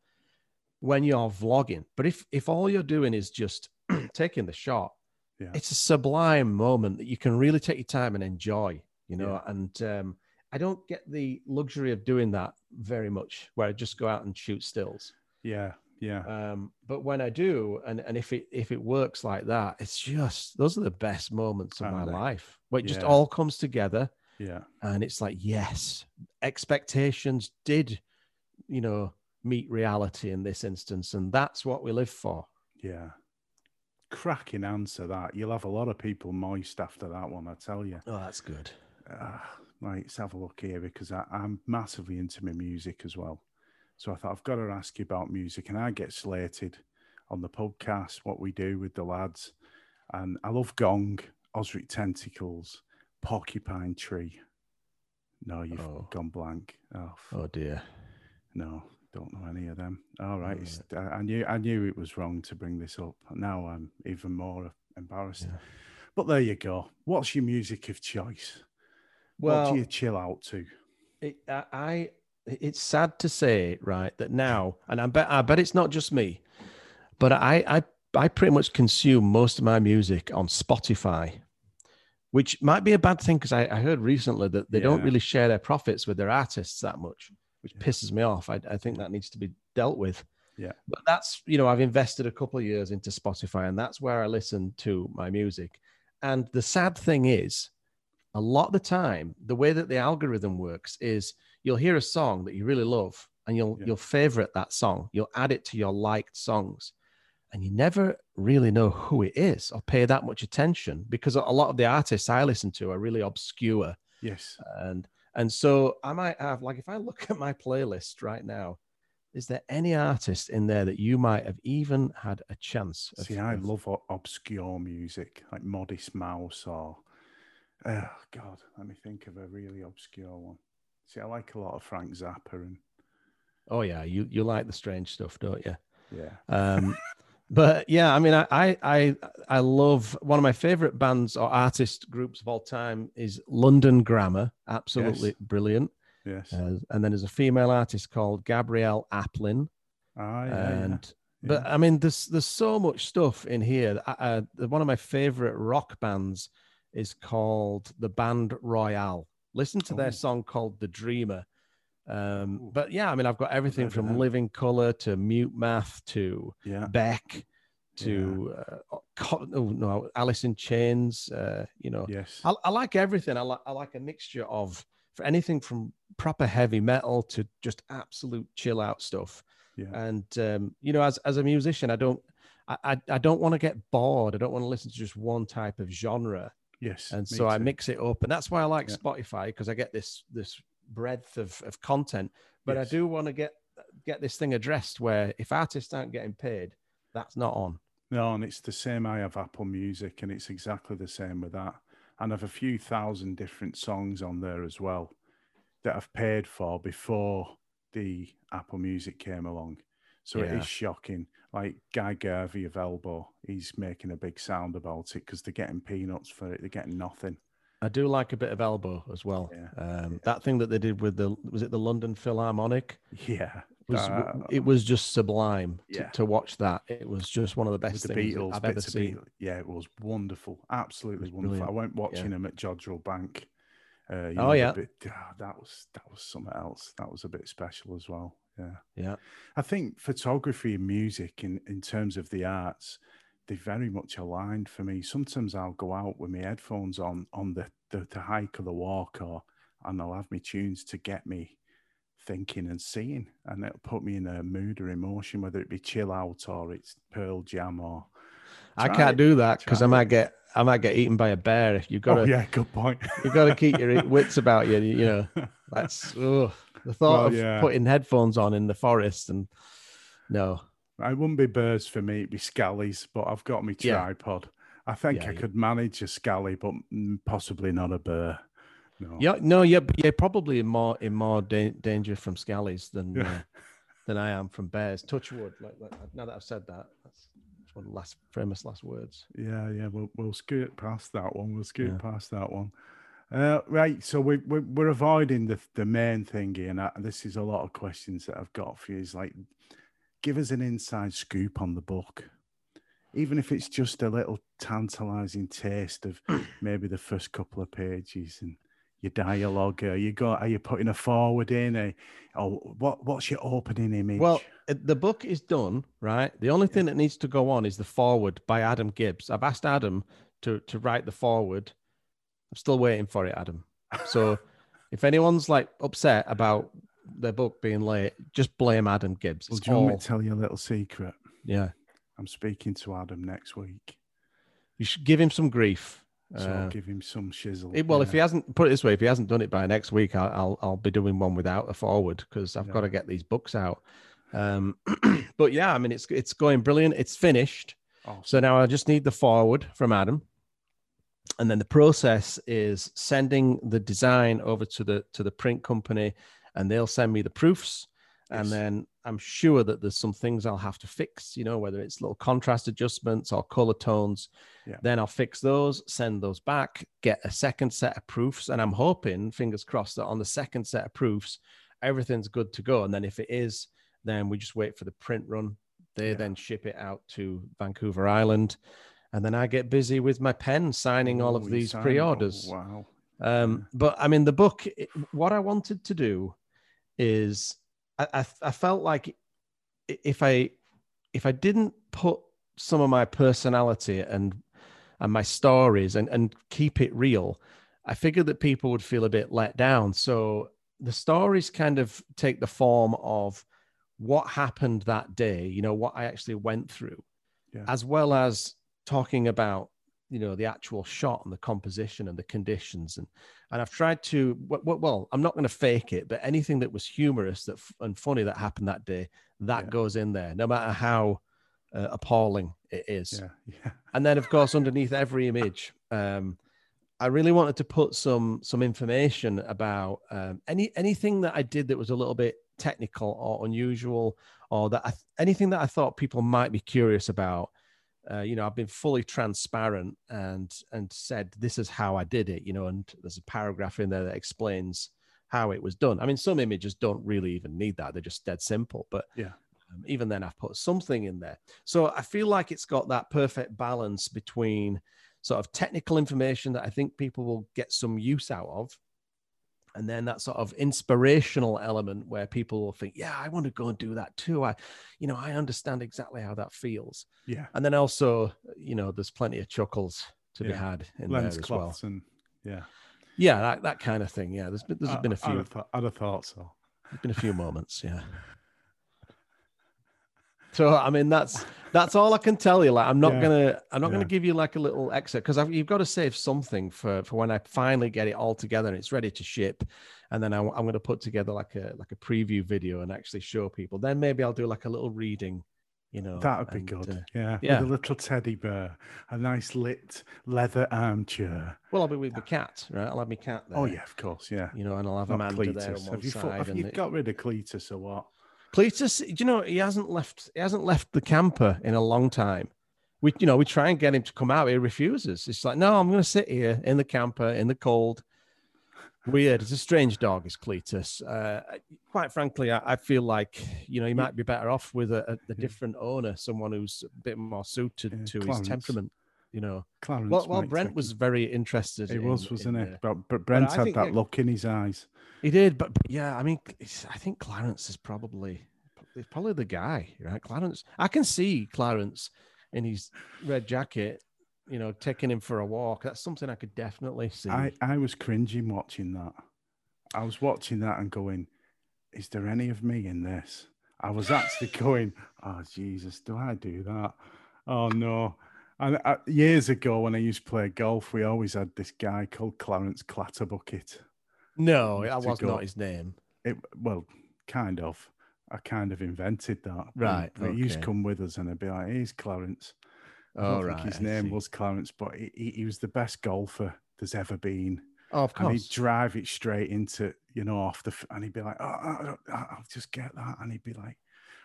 when you're vlogging. But if, if all you're doing is just taking the shot, yeah. it's a sublime moment that you can really take your time and enjoy, you know, yeah. and um, I don't get the luxury of doing that very much where I just go out and shoot stills. Yeah. Yeah. Um, but when I do, and, and if it if it works like that, it's just those are the best moments of Aren't my they? life where it yeah. just all comes together. Yeah. And it's like, yes, expectations did, you know, meet reality in this instance. And that's what we live for. Yeah. cracking answer, that. You'll have a lot of people moist after that one, I tell you. Oh, that's good. Uh, right, let's have a look here, because I, I'm massively into my music as well. So I thought, I've got to ask you about music. And I get slated on the podcast, what we do with the lads. And I love Gong, Osric Tentacles, Porcupine Tree. No, you've oh. gone blank. Oh, oh dear. No, don't know any of them. All right. All right. I knew I knew it was wrong to bring this up. Now I'm even more embarrassed. Yeah. But there you go. What's your music of choice? Well, what do you chill out to? It, I, I it's sad to say, right, that now, and I bet I bet it's not just me, but I I I pretty much consume most of my music on Spotify, which might be a bad thing, because I, I heard recently that they yeah. don't really share their profits with their artists that much, which yeah. pisses me off. I, I think that needs to be dealt with. Yeah. But that's, you know, I've invested a couple of years into Spotify, and that's where I listen to my music. And the sad thing is, a lot of the time, the way that the algorithm works is you'll hear a song that you really love, and you'll yeah. you'll favorite that song. You'll add it to your liked songs. And you never really know who it is or pay that much attention, because a lot of the artists I listen to are really obscure. Yes. And and so I might have, like, if I look at my playlist right now, is there any artist in there that you might have even had a chance of? See, I love obscure music, like Modest Mouse or, oh, God, let me think of a really obscure one. See, I like a lot of Frank Zappa. and Oh, yeah, you, you like the strange stuff, don't you? Yeah. Um, But yeah, I mean, I, I I love, one of my favorite bands or artist groups of all time is London Grammar. Absolutely yes. brilliant. Yes. Uh, and then there's a female artist called Gabrielle Aplin. Ah, yeah, and yeah. But yeah. I mean, there's there's so much stuff in here. I, I, one of my favorite rock bands is called the Band Royale. Listen to Ooh. their song called The Dreamer. Um, but yeah, I mean, I've got everything from Living Colour to Mute Math to yeah. Beck to yeah. uh, Co- oh, no, Alice in Chains. Uh, you know, yes, I, I like everything. I like I like a mixture of for anything from proper heavy metal to just absolute chill out stuff. Yeah. And um, you know, as as a musician, I don't I I, I don't want to get bored. I don't want to listen to just one type of genre. Yes, and so too. I mix it up, and that's why I like yeah. Spotify, because I get this this. breadth of, of content, but yes. I do want to get get this thing addressed where if artists aren't getting paid, that's not on. No, and it's the same. I have Apple Music, and it's exactly the same with that. And I have a few thousand different songs on there as well that I've paid for before the Apple Music came along. So yeah. it is shocking. Like Guy Garvey of Elbow, he's making a big sound about it because they're getting peanuts for it. They're getting nothing. I do like a bit of Elbow as well. Yeah, um, yeah. That thing that they did with the, was it the London Philharmonic? Yeah. Was, uh, it was just sublime yeah. to, to watch that. It was just one of the best the things Beatles, I've ever seen. Beatles. Yeah, it was wonderful. Absolutely was wonderful. Brilliant. I went watching yeah. them at Jodrell Bank. Uh, you oh, know, yeah. Bit, oh, that was, that was something else. That was a bit special as well. Yeah. Yeah. I think photography and music in, in terms of the arts, they're very much aligned for me. Sometimes I'll go out with my headphones on on the, the, the hike or the walk, or and I'll have my tunes to get me thinking and seeing, and it'll put me in a mood or emotion, whether it be chill out or it's Pearl Jam or. I can't it, do that because I might get I might get eaten by a bear. If you got to, oh, yeah, good point. You've got to keep your wits about you. You know, that's oh, the thought well, of yeah. putting headphones on in the forest and no. It wouldn't be birds for me, it'd be scallies, but I've got my tripod. Yeah. I think yeah, I yeah. could manage a scally, but possibly not a bear. No, yeah, no, you're, you're probably in more in more da- danger from scallies than yeah. uh, than I am from bears. Touch wood. Like, like, now that I've said that, that's one of the last famous last words. Yeah, yeah, we'll we'll scoot past that one. We'll scoot yeah. past that one. Uh, right, so we, we we're avoiding the the main thing here, and I, this is a lot of questions that I've got for you. Is like. Give us an inside scoop on the book, even if it's just a little tantalizing taste of maybe the first couple of pages and your dialogue. Are you got? Are you putting a forward in? Or, or what? What's your opening image? Well, the book is done, right? The only thing yeah. that needs to go on is the forward by Adam Gibbs. I've asked Adam to to write the forward. I'm still waiting for it, Adam. So if anyone's like upset about their book being late, just blame Adam Gibbs. Well, do you all... want me to tell you a little secret? Yeah. I'm speaking to Adam next week. You should give him some grief. So uh, give him some shizzle. It, well, yeah. if he hasn't, put it this way, if he hasn't done it by next week, I'll I'll, I'll be doing one without a forward because I've yeah. got to get these books out. Um, but yeah, I mean, it's it's going brilliant. It's finished. Awesome. So now I just need the forward from Adam, and then the process is sending the design over to the to the print company, and they'll send me the proofs. Yes. And then I'm sure that there's some things I'll have to fix, you know, whether it's little contrast adjustments or color tones. Yeah. Then I'll fix those, send those back, get a second set of proofs. And I'm hoping, fingers crossed, that on the second set of proofs, everything's good to go. And then if it is, then we just wait for the print run. They yeah. then ship it out to Vancouver Island. And then I get busy with my pen signing oh, all of these signed. pre-orders. Oh, wow. Um, but I mean, the book, it, what I wanted to do is... I, I felt like if I if I didn't put some of my personality and and my stories and, and keep it real, I figured that people would feel a bit let down. So the stories kind of take the form of what happened that day, you know, what I actually went through, yeah. as well as talking about, you know, the actual shot and the composition and the conditions. And, and I've tried to, well, well I'm not going to fake it, but anything that was humorous that and funny that happened that day, that yeah. goes in there, no matter how uh, appalling it is. Yeah. Yeah. And then of course, underneath every image, um, I really wanted to put some, some information about um, any, anything that I did that was a little bit technical or unusual, or that I, anything that I thought people might be curious about. Uh, you know, I've been fully transparent and and said, this is how I did it, you know, and there's a paragraph in there that explains how it was done. I mean, some images don't really even need that. They're just dead simple. But yeah, um, even then I've put something in there. So I feel like it's got that perfect balance between sort of technical information that I think people will get some use out of. And then that sort of inspirational element where people will think, yeah, I want to go and do that too. I, you know, I understand exactly how that feels. Yeah. And then also, you know, there's plenty of chuckles to yeah. be had in Lens there as well. And, yeah. Yeah. That, that kind of thing. Yeah. There's been, there's I, been a few. I'd have, th- I'd have thought so. There's been a few moments. Yeah. So, I mean, that's, that's all I can tell you. Like, I'm not yeah. going to, I'm not yeah. going to give you like a little excerpt because you've got to save something for, for when I finally get it all together and it's ready to ship. And then I, I'm going to put together like a, like a preview video and actually show people. Then maybe I'll do like a little reading, you know. That would be good. Uh, yeah. yeah. With a little teddy bear, a nice lit leather armchair. Well, I'll be with my cat, right? I'll have my cat there. Oh yeah, of course. Yeah. You know, and I'll have not Amanda Cletus. There on one have you side. Thought, have and you it, got rid of Cletus or what? Cletus, you know, he hasn't left. He hasn't left the camper in a long time. We, you know, we try and get him to come out. He refuses. It's like, no, I'm going to sit here in the camper in the cold. Weird. It's a strange dog. Is Cletus? Uh, quite frankly, I, I feel like you know he might be better off with a, a, a different owner, someone who's a bit more suited yeah, to Clarence. His temperament. You know, Clarence. Well, well Brent was very interested. He in, was, wasn't he? But, but Brent but had think, that look in his eyes. He did, but, but yeah, I mean, I think Clarence is probably probably the guy, right? Clarence, I can see Clarence in his red jacket, you know, taking him for a walk. That's something I could definitely see. I, I was cringing watching that. I was watching that and going, is there any of me in this? I was actually going, oh, Jesus, do I do that? Oh, no. And I, years ago when I used to play golf, we always had this guy called Clarence Clatterbucket. No, that was go. not his name. It well, kind of. I kind of invented that. Right. He okay. used to come with us, and I'd be like, "Here's Clarence." I don't oh, think right. his name was Clarence, but he, he was the best golfer there's ever been. Oh, of course. And he'd drive it straight into, you know, off the, and he'd be like, "Oh, I I'll just get that," and he'd be like,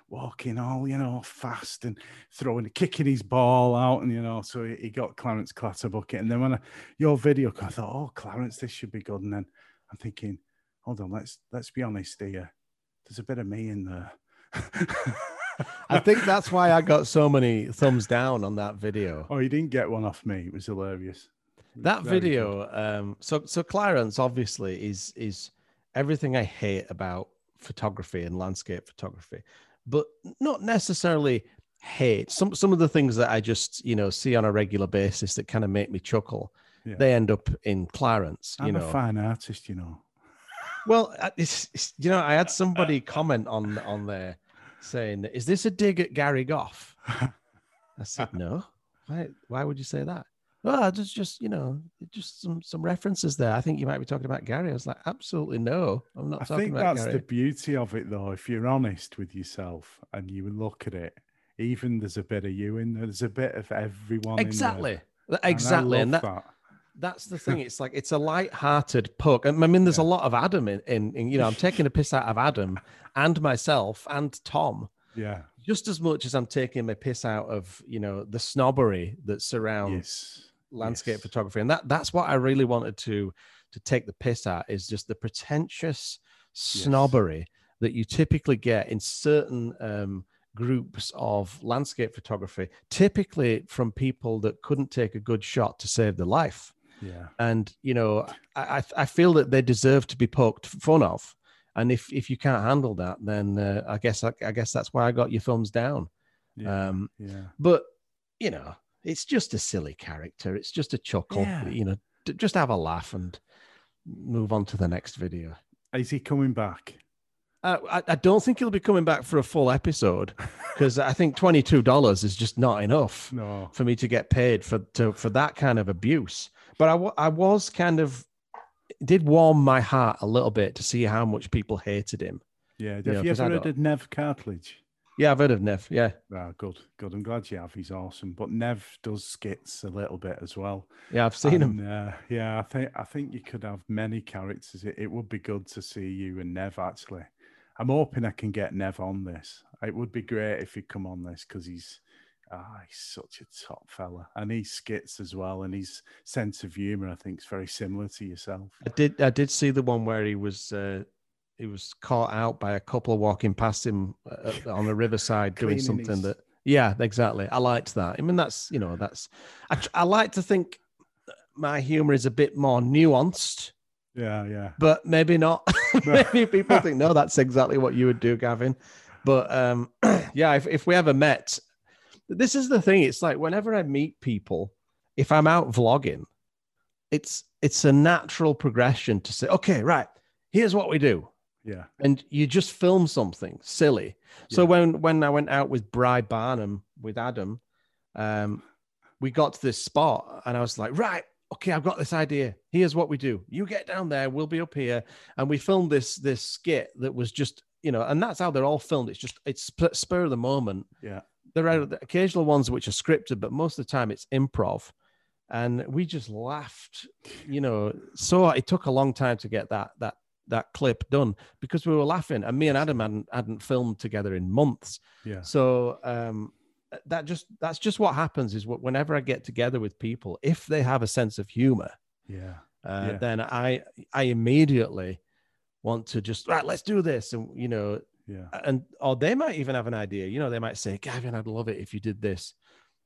walking all, you know, fast and throwing, kicking his ball out, and you know, so he, he got Clarence Clatterbucket. And then when I, your video, I thought, "Oh, Clarence, this should be good," and then. I'm thinking, hold on, let's let's be honest here. There's a bit of me in there. I think that's why I got so many thumbs down on that video. Oh, you didn't get one off me. It was hilarious. It was that video. Um, so so Clarence obviously is is everything I hate about photography and landscape photography, but not necessarily hate. Some some of the things that I just, you know, see on a regular basis that kind of make me chuckle. Yeah. They end up in Clarence, you I'm know. A fine artist, you know. Well, it's, it's, you know, I had somebody comment on on there saying, "Is this a dig at Gary Goff?" I said, "No. Why? Why would you say that?" well, there's just, you know, just some, some references there. I think you might be talking about Gary. I was like, absolutely no, I'm not I talking about Gary. I think that's the beauty of it, though. If you're honest with yourself and you look at it, even there's a bit of you in there. There's a bit of everyone exactly. in there. Exactly. And, I love and that, that. That's the thing. It's like, it's a light-hearted poke. I mean, there's yeah. a lot of Adam in, in, in, you know, I'm taking a piss out of Adam and myself and Tom. Yeah. Just as much as I'm taking a piss out of, you know, the snobbery that surrounds yes. landscape yes. photography. And that that's what I really wanted to, to take the piss at, is just the pretentious snobbery yes. that you typically get in certain, um, groups of landscape photography, typically from people that couldn't take a good shot to save their life. Yeah. And, you know, I, I feel that they deserve to be poked fun of. And if, if you can't handle that, then uh, I guess, I, I guess that's why I got your thumbs down. Yeah. Um, yeah. But, you know, it's just a silly character. It's just a chuckle, yeah. you know, just have a laugh and move on to the next video. Is he coming back? I, I don't think he'll be coming back for a full episode, because I think twenty-two dollars is just not enough no. for me to get paid for to, for that kind of abuse. But I, I was kind of, it did warm my heart a little bit to see how much people hated him. Yeah. Have you, know, you ever heard of Nev Cartlidge? Yeah, I've heard of Nev. Yeah. Ah, good. Good. I'm glad you have. He's awesome. But Nev does skits a little bit as well. Yeah, I've seen and, him. Uh, yeah, I think I think you could have many characters. It, it would be good to see you and Nev, actually. I'm hoping I can get Nev on this. It would be great if he'd come on this, because he's, ah, he's such a top fella. And he skits as well. And his sense of humor, I think, is very similar to yourself. I did I did see the one where he was uh, he was caught out by a couple walking past him uh, on the riverside doing something his... that... Yeah, exactly. I liked that. I mean, that's, you know, that's... I, I like to think my humor is a bit more nuanced. Yeah, yeah. But maybe not. Maybe people think, no, that's exactly what you would do, Gavin. But um, yeah, if, if we ever met, this is the thing. It's like whenever I meet people, if I'm out vlogging, it's it's a natural progression to say, okay, right, here's what we do. Yeah. And you just film something silly. Yeah. So when, when I went out with Bri Barnum, with Adam, um, we got to this spot and I was like, right, okay, I've got this idea. Here's what we do. You get down there, we'll be up here. And we filmed this this skit that was just, you know, and that's how they're all filmed. It's just, it's spur of the moment. Yeah. There are the occasional ones which are scripted, but most of the time it's improv. And we just laughed, you know, so it took a long time to get that, that, that clip done, because we were laughing, and me and Adam hadn't, hadn't filmed together in months. Yeah. So, um, that just that's just what happens, is whenever I get together with people, if they have a sense of humor, yeah, uh, yeah. then I I immediately want to just, right, let's do this, and you know, yeah, and or they might even have an idea, you know, they might say, Gavin, I'd love it if you did this,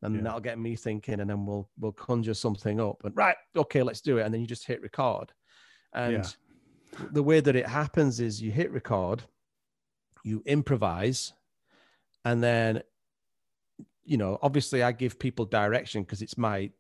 and yeah. that'll get me thinking, and then we'll we'll conjure something up, and right, okay, let's do it, and then you just hit record, and yeah. the way that it happens is you hit record, you improvise, and then. You know, obviously I give people direction, because it's my,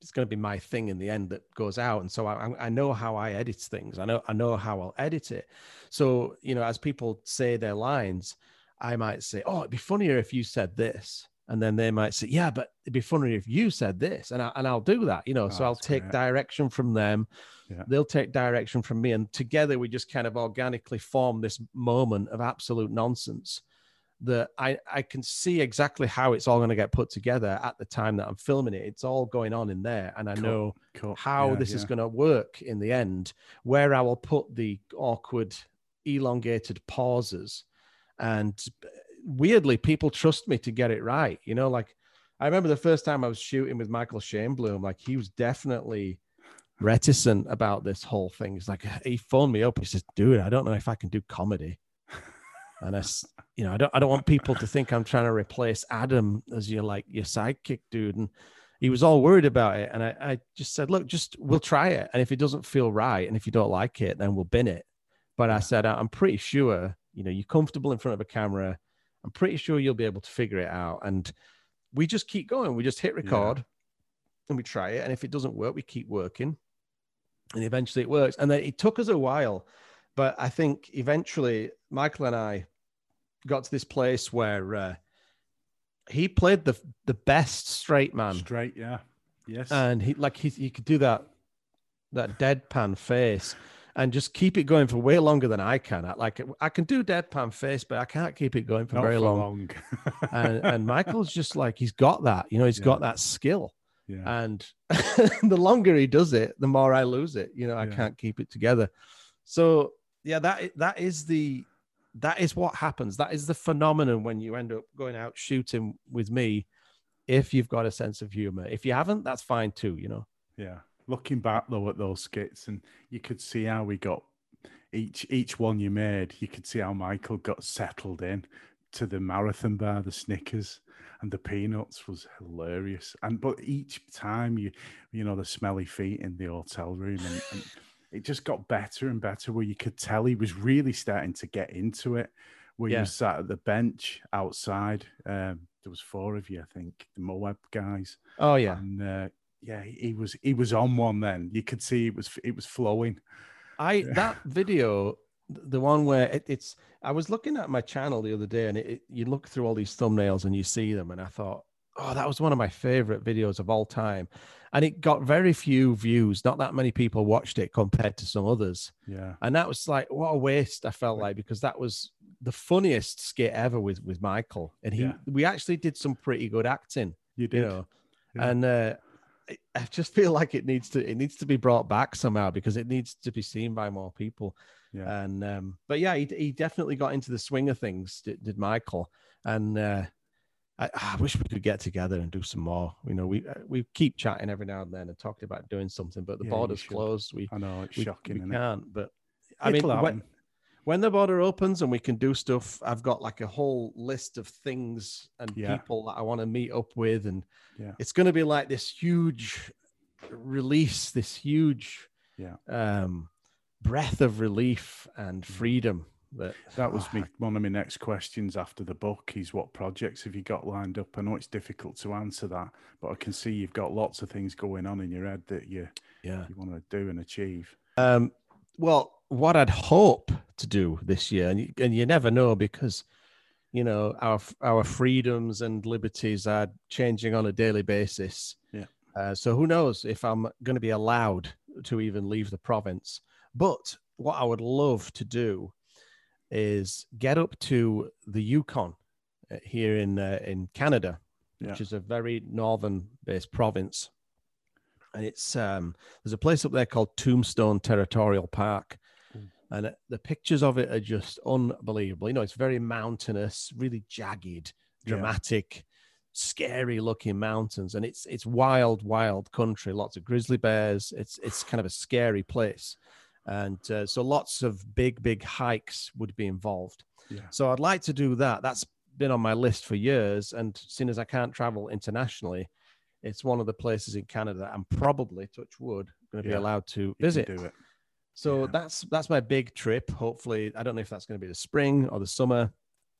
it's going to be my thing in the end that goes out. And so I, I know how I edit things. I know, I know how I'll edit it. So, you know, as people say their lines, I might say, oh, it'd be funnier if you said this. And then they might say, yeah, but it'd be funnier if you said this. And I, and I'll do that, you know, oh, so I'll take great. direction from them. Yeah. They'll take direction from me. And together we just kind of organically form this moment of absolute nonsense. That I, I can see exactly how it's all going to get put together at the time that I'm filming it. It's all going on in there. And I cool, know cool. how yeah, this yeah. is going to work in the end, where I will put the awkward, elongated pauses. And weirdly, people trust me to get it right. You know, like I remember the first time I was shooting with Michael Shane Bloom, like he was definitely reticent about this whole thing. He's like, he phoned me up. He says, dude, I don't know if I can do comedy. And I, you know, I don't, I don't want people to think I'm trying to replace Adam as your like your sidekick dude. And he was all worried about it. And I, I just said, look, just we'll try it. And if it doesn't feel right, and if you don't like it, then we'll bin it. But I said, I'm pretty sure, you know, you're comfortable in front of a camera. I'm pretty sure you'll be able to figure it out. And we just keep going. We just hit record yeah. and we try it. And if it doesn't work, we keep working. And eventually it works. And then it took us a while. But I think eventually Michael and I got to this place where uh, he played the the best straight man. Straight, yeah. Yes. And he like he he could do that that deadpan face and just keep it going for way longer than I can. I, like I can do deadpan face, but I can't keep it going for Not very for long. long. and, and Michael's just like, he's got that, you know, he's yeah. got that skill. Yeah. And the longer he does it, the more I lose it. You know, I yeah. can't keep it together. So yeah, that that is the that is what happens. That is the phenomenon when you end up going out shooting with me. If you've got a sense of humor, if you haven't, that's fine too. You know. Yeah. Looking back though at those skits, and you could see how we got each each one you made. You could see how Michael got settled in to the marathon bar, the Snickers. And the peanuts was hilarious, and but each time you, you know, the smelly feet in the hotel room, and, and it just got better and better. Where you could tell he was really starting to get into it. Where yeah. you sat at the bench outside, um, there was four of you, I think, the Moab guys. Oh yeah, and uh, yeah, he, he was he was on one. Then you could see it was it was flowing. I that video. The one where it, it's, I was looking at my channel the other day, and it, it, you look through all these thumbnails and you see them, and I thought, oh, that was one of my favorite videos of all time. And it got very few views. Not that many people watched it compared to some others. Yeah. And that was like, what a waste, I felt like, because that was the funniest skit ever with, with Michael. And he, yeah. we actually did some pretty good acting, you, did. you know, yeah. and, uh, I just feel like it needs to, it needs to be brought back somehow, because it needs to be seen by more people. Yeah. And, um, but yeah, he, he definitely got into the swing of things, did, did Michael. And, uh, I, I wish we could get together and do some more, you know, we, we keep chatting every now and then and talking about doing something, but the yeah, border's closed. We, I know it's we, shocking. We isn't can't, it? But I It'll mean, when, when the border opens and we can do stuff, I've got like a whole list of things and yeah. people that I want to meet up with. And yeah. it's going to be like this huge release, this huge, yeah. um, breath of relief and freedom. But, that was oh, me one of my next questions after the book is, what projects have you got lined up? I know it's difficult to answer that, but I can see you've got lots of things going on in your head that you yeah you want to do and achieve. Um well, what I'd hope to do this year, and you, and you never know, because you know our our freedoms and liberties are changing on a daily basis, yeah uh, so who knows if I'm going to be allowed to even leave the province. But what I would love to do is get up to the Yukon here in uh, in Canada, yeah. which is a very northern-based province. And it's um, there's a place up there called Tombstone Territorial Park. Mm. And the pictures of it are just unbelievable. You know, it's very mountainous, really jagged, dramatic, yeah. scary-looking mountains. And it's it's wild, wild country, lots of grizzly bears. It's It's kind of a scary place. And uh, so lots of big, big hikes would be involved. Yeah. So I'd like to do that. That's been on my list for years. And seeing as I can't travel internationally, it's one of the places in Canada that I'm probably, touch wood, going to yeah. be allowed to you visit. Do it. So yeah. that's that's my big trip. Hopefully, I don't know if that's going to be the spring or the summer.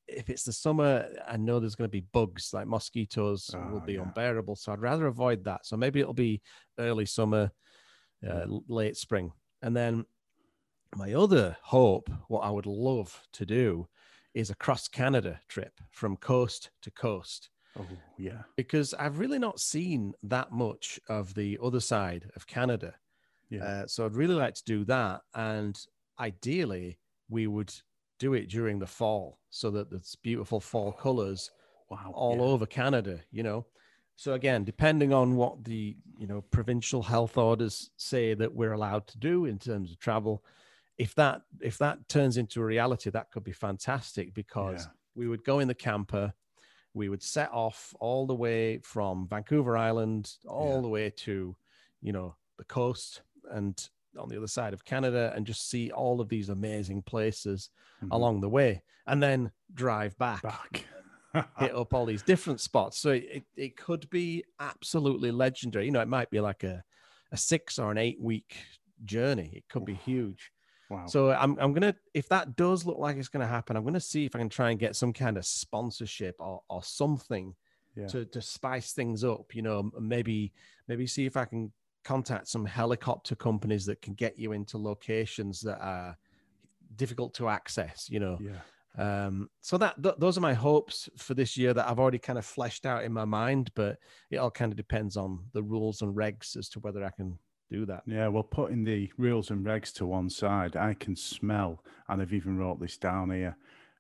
If it's the summer, I know there's going to be bugs, like mosquitoes oh, will be yeah. unbearable. So I'd rather avoid that. So maybe it'll be early summer, uh, late spring. And then my other hope, what I would love to do, is a cross Canada trip from coast to coast. Oh, yeah. Because I've really not seen that much of the other side of Canada. Yeah. Uh, so I'd really like to do that. And ideally, we would do it during the fall so that there's beautiful fall colors wow, all yeah. over Canada, you know. So again, depending on what the, you know, provincial health orders say that we're allowed to do in terms of travel, if that if that turns into a reality, that could be fantastic, because yeah. we would go in the camper, we would set off all the way from Vancouver Island all yeah. the way to, you know, the coast and on the other side of Canada, and just see all of these amazing places mm-hmm. along the way, and then drive back. back. Hit up all these different spots. So it, it could be absolutely legendary. You know, it might be like a, a six or an eight week journey. It could be huge. Wow. So I'm, I'm going to, if that does look like it's going to happen, I'm going to see if I can try and get some kind of sponsorship or, or something yeah. to, to spice things up. You know, maybe, maybe see if I can contact some helicopter companies that can get you into locations that are difficult to access, you know, yeah. Um, so that th those are my hopes for this year that I've already kind of fleshed out in my mind, but it all kind of depends on the rules and regs as to whether I can do that. Yeah, well, putting the rules and regs to one side, I can smell, and I've even wrote this down here,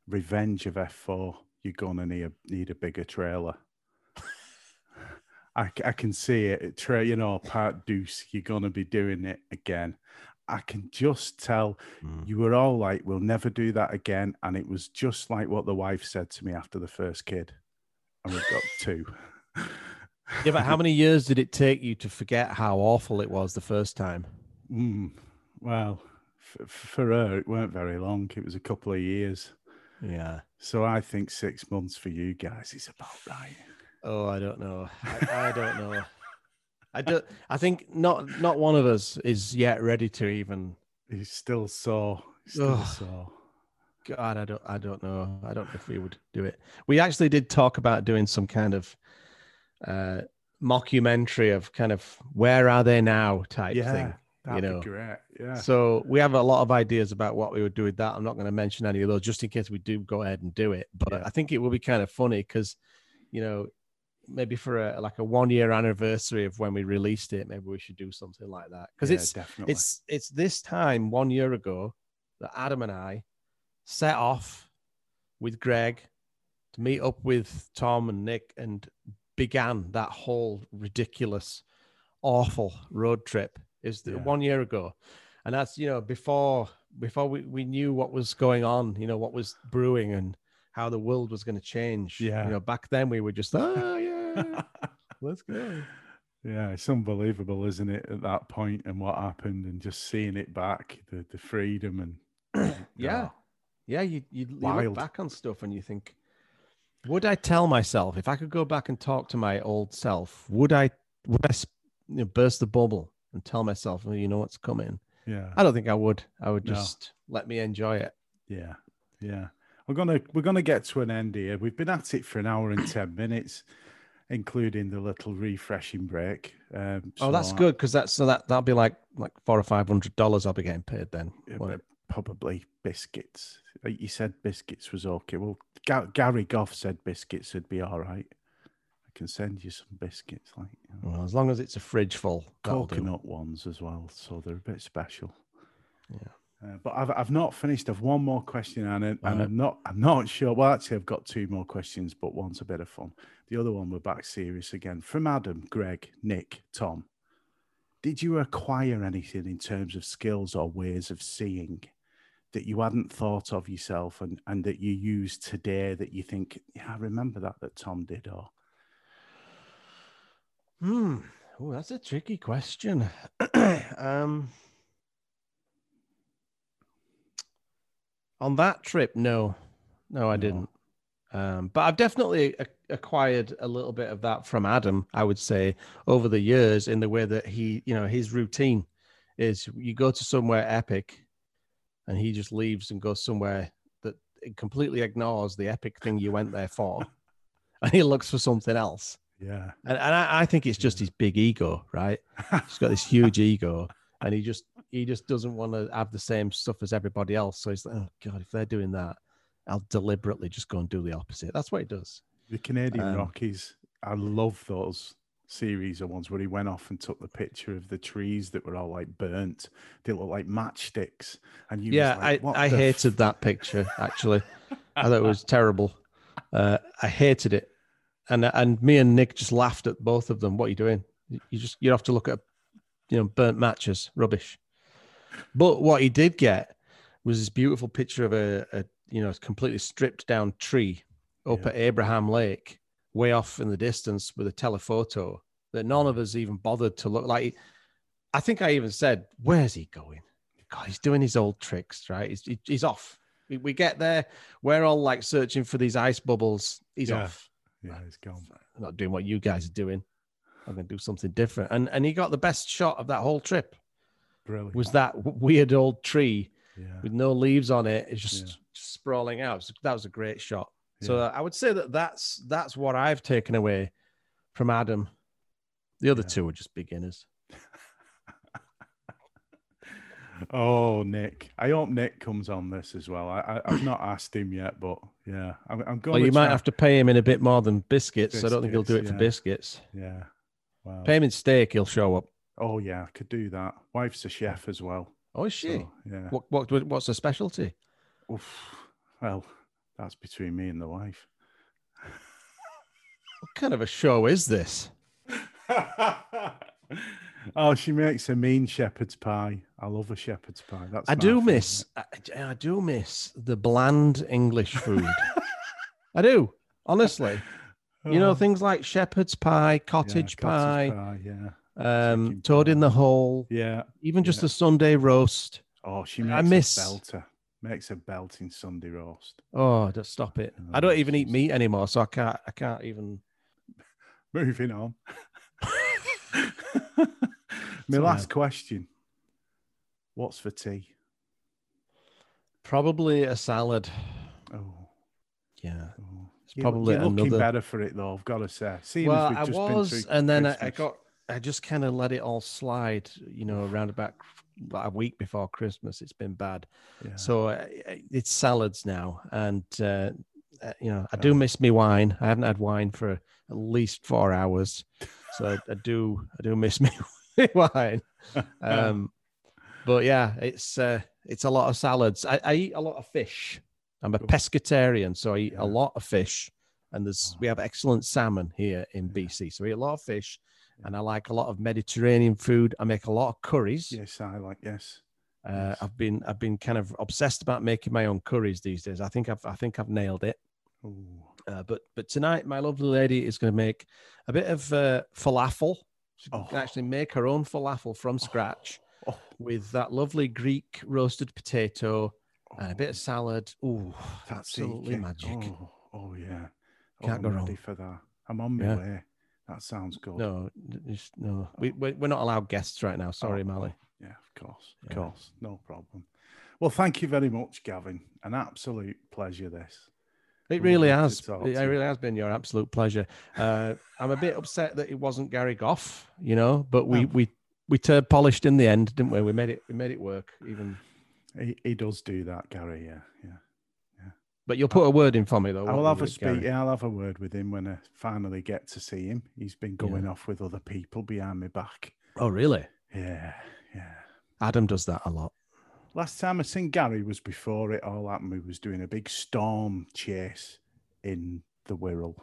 revenge of F four. You're going to need a, need a bigger trailer. I, I can see it. Tra you know, part deuce, you're going to be doing it again. I can just tell mm. you were all like, we'll never do that again. And it was just like what the wife said to me after the first kid. And we've got two. Yeah, but how many years did it take you to forget how awful it was the first time? Mm. Well, f for her, it weren't very long. It was a couple of years. Yeah. So I think six months for you guys is about right. Oh, I don't know. I, I don't know. I don't. I think not. Not one of us is yet ready to even. He's still sore. He's still oh, sore. God, I don't. I don't know. I don't know if we would do it. We actually did talk about doing some kind of uh, mockumentary of kind of where are they now type yeah, thing. That'd you know. be great. Yeah. So we have a lot of ideas about what we would do with that. I'm not going to mention any of those just in case we do go ahead and do it. But yeah. I think it will be kind of funny because, you know, maybe for a, like a one year anniversary of when we released it, maybe we should do something like that. Cause yeah, it's, definitely. it's, it's this time one year ago that Adam and I set off with Greg to meet up with Tom and Nick and began that whole ridiculous, awful road trip is yeah. one year ago. And that's, you know, before, before we, we knew what was going on, you know, what was brewing and how the world was going to change. Yeah. You know, back then we were just, oh yeah, let's go. Yeah. It's unbelievable, isn't it? At that point and what happened and just seeing it back, the, the freedom and yeah. Oh, yeah. You, you, you look back on stuff and you think, would I tell myself if I could go back and talk to my old self, would I, would I you know, burst the bubble and tell myself, well, you know, what's coming? Yeah. I don't think I would. I would just no. let me enjoy it. Yeah. Yeah. We're gonna we're gonna get to an end here. We've been at it for an hour and ten minutes, including the little refreshing break. Um, so oh, that's I, good because that's so that that'll be like like four or five hundred dollars. I'll be getting paid then. Yeah, probably biscuits. You said biscuits was okay. Well, Ga Gary Goff said biscuits would be all right. I can send you some biscuits, like you know. Well, as long as it's a fridge full. Coconut ones as well, so they're a bit special. Yeah. Uh, but I've I've not finished. I've one more question, and, and right. I'm not I'm not sure. Well, actually, I've got two more questions, but one's a bit of fun. The other one, we're back serious again. From Adam, Greg, Nick, Tom, did you acquire anything in terms of skills or ways of seeing that you hadn't thought of yourself, and and that you use today that you think, yeah, I remember that that Tom did, or? Hmm. Oh, that's a tricky question. um. On that trip, no, no, I didn't. Um, but I've definitely a acquired a little bit of that from Adam, I would say, over the years in the way that he, you know, his routine is you go to somewhere epic and he just leaves and goes somewhere that completely ignores the epic thing you went there for and he looks for something else. Yeah. And, and I, I think it's just his big ego, right? He's got this huge ego and he just, He just doesn't want to have the same stuff as everybody else. So he's like, oh, God, if they're doing that, I'll deliberately just go and do the opposite. That's what he does. The Canadian um, Rockies, I love those series of ones where he went off and took the picture of the trees that were all like burnt. They look like matchsticks. And you yeah, was like, what I, I hated that picture, actually. I thought it was terrible. Uh, I hated it. And, and me and Nick just laughed at both of them. What are you doing? You just, you have to look at, you know, burnt matches, rubbish. But what he did get was this beautiful picture of a, a you know, completely stripped down tree up yeah. at Abraham Lake, way off in the distance with a telephoto that none of us even bothered to look like. I think I even said, where's he going? God, he's doing his old tricks, right? He's, he, he's off. We, we get there. We're all like searching for these ice bubbles. He's yeah. off. Yeah, he's gone. I'm not doing what you guys are doing. I'm going to do something different. And, and he got the best shot of that whole trip. Brilliant. Was that weird old tree yeah. with no leaves on it? It's just, yeah. just sprawling out. So that was a great shot. Yeah. So I would say that that's that's what I've taken away from Adam. The other yeah. two were just beginners. Oh, Nick. I hope Nick comes on this as well. I, I, I've not asked him yet, but yeah. I'm, I'm going well, you might have to pay him in a bit more than biscuits. biscuits I don't think he'll do it yeah. for biscuits. Yeah. Wow. Pay him in steak, he'll show up. Oh, yeah, I could do that. Wife's a chef as well. Oh, is she? So, yeah. What, what, what's her specialty? Oof. Well, that's between me and the wife. What kind of a show is this? Oh, she makes a mean shepherd's pie. I love a shepherd's pie. That's I do favorite. miss. I, I do miss the bland English food. I do, honestly. You know, things like shepherd's pie, cottage, yeah, cottage pie, pie, yeah, um, toad pie. in the hole, yeah, even just yeah. a Sunday roast. Oh, she makes I miss. a belter. Makes a belting Sunday roast. Oh, just stop it! Oh, I don't even eat meat anymore, so I can't. I can't even. Moving on. My last question. What's for tea? Probably a salad. Oh. Yeah. Oh. It's you, probably you're looking another... better for it though, I've got to say. Seeing well, as we've I just was, been through and then I, I got I just kind of let it all slide, you know, around about a week before Christmas. It's been bad. Yeah. So uh, it's salads now, and uh, you know, I do oh. miss me wine. I haven't had wine for at least four hours. So I, I do, I do miss me wine, um, but yeah, it's uh, it's a lot of salads. I, I eat a lot of fish. I'm a pescatarian, so I eat yeah. a lot of fish. And there's we have excellent salmon here in B C, so we eat a lot of fish. Yeah. And I like a lot of Mediterranean food. I make a lot of curries. Yes, I like yes. Uh, yes. I've been I've been kind of obsessed about making my own curries these days. I think I've I think I've nailed it. Uh, but but tonight my lovely lady is going to make a bit of uh, falafel. She oh. can actually make her own falafel from scratch oh. Oh. with that lovely Greek roasted potato oh. and a bit of salad. Ooh, that's absolutely eating. magic! Oh, oh yeah, can't oh, go I'm wrong. Ready for that. I'm on my yeah. way. That sounds good. No, just, no, oh. we we're not allowed guests right now. Sorry, oh. Mally. Yeah, of course, of yeah. course, no problem. Well, thank you very much, Gavin. An absolute pleasure. This. It really has. It really has been your absolute pleasure. Uh, I'm a bit upset that it wasn't Gary Goff, you know, but we um, we we turned polished in the end, didn't we? We made it. We made it work. Even he, he does do that, Gary. Yeah, yeah, yeah. But you'll put I'll, a word in for me though. I'll have a speak. Yeah, I'll have a word with him when I finally get to see him. He's been going yeah. off with other people behind my back. Oh, really? Yeah, yeah. Adam does that a lot. Last time I seen Gary was before it all happened. We was doing a big storm chase in the Wirral.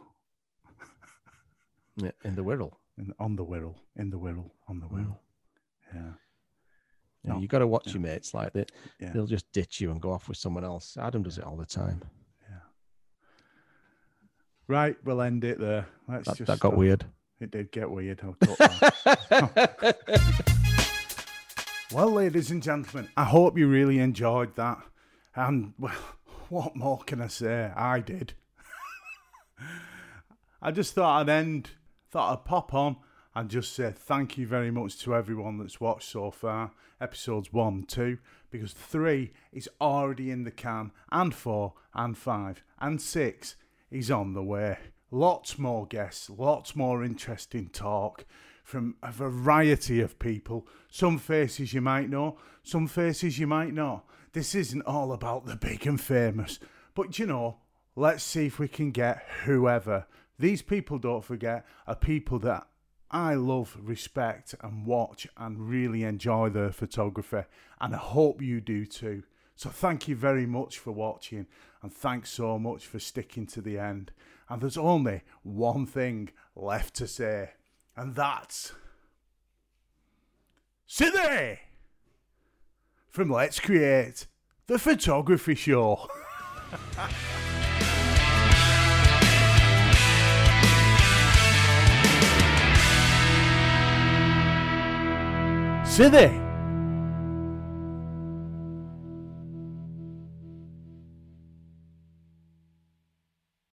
yeah, in the Wirral? In, on the Wirral. In the Wirral. On the Wirral. Yeah. yeah no, you got to watch yeah. your mates like that. Yeah. They'll just ditch you and go off with someone else. Adam does it all the time. Yeah. Right, we'll end it there. Let's that, just that got stop. weird. It did get weird. I'll that. Well, ladies and gentlemen, I hope you really enjoyed that. And, well, what more can I say? I did. I just thought I'd end, thought I'd pop on and just say thank you very much to everyone that's watched so far. Episodes one, two, because three is already in the can, and four, and five, and six is on the way. Lots more guests, lots more interesting talk from a variety of people. Some faces you might know, some faces you might not. This isn't all about the big and famous, but you know, let's see if we can get whoever. These people, don't forget, are people that I love, respect and watch and really enjoy their photography, and I hope you do too. So thank you very much for watching, and thanks so much for sticking to the end. And there's only one thing left to say. And that's Sidney from Let's Create the Photography Show. Sidney.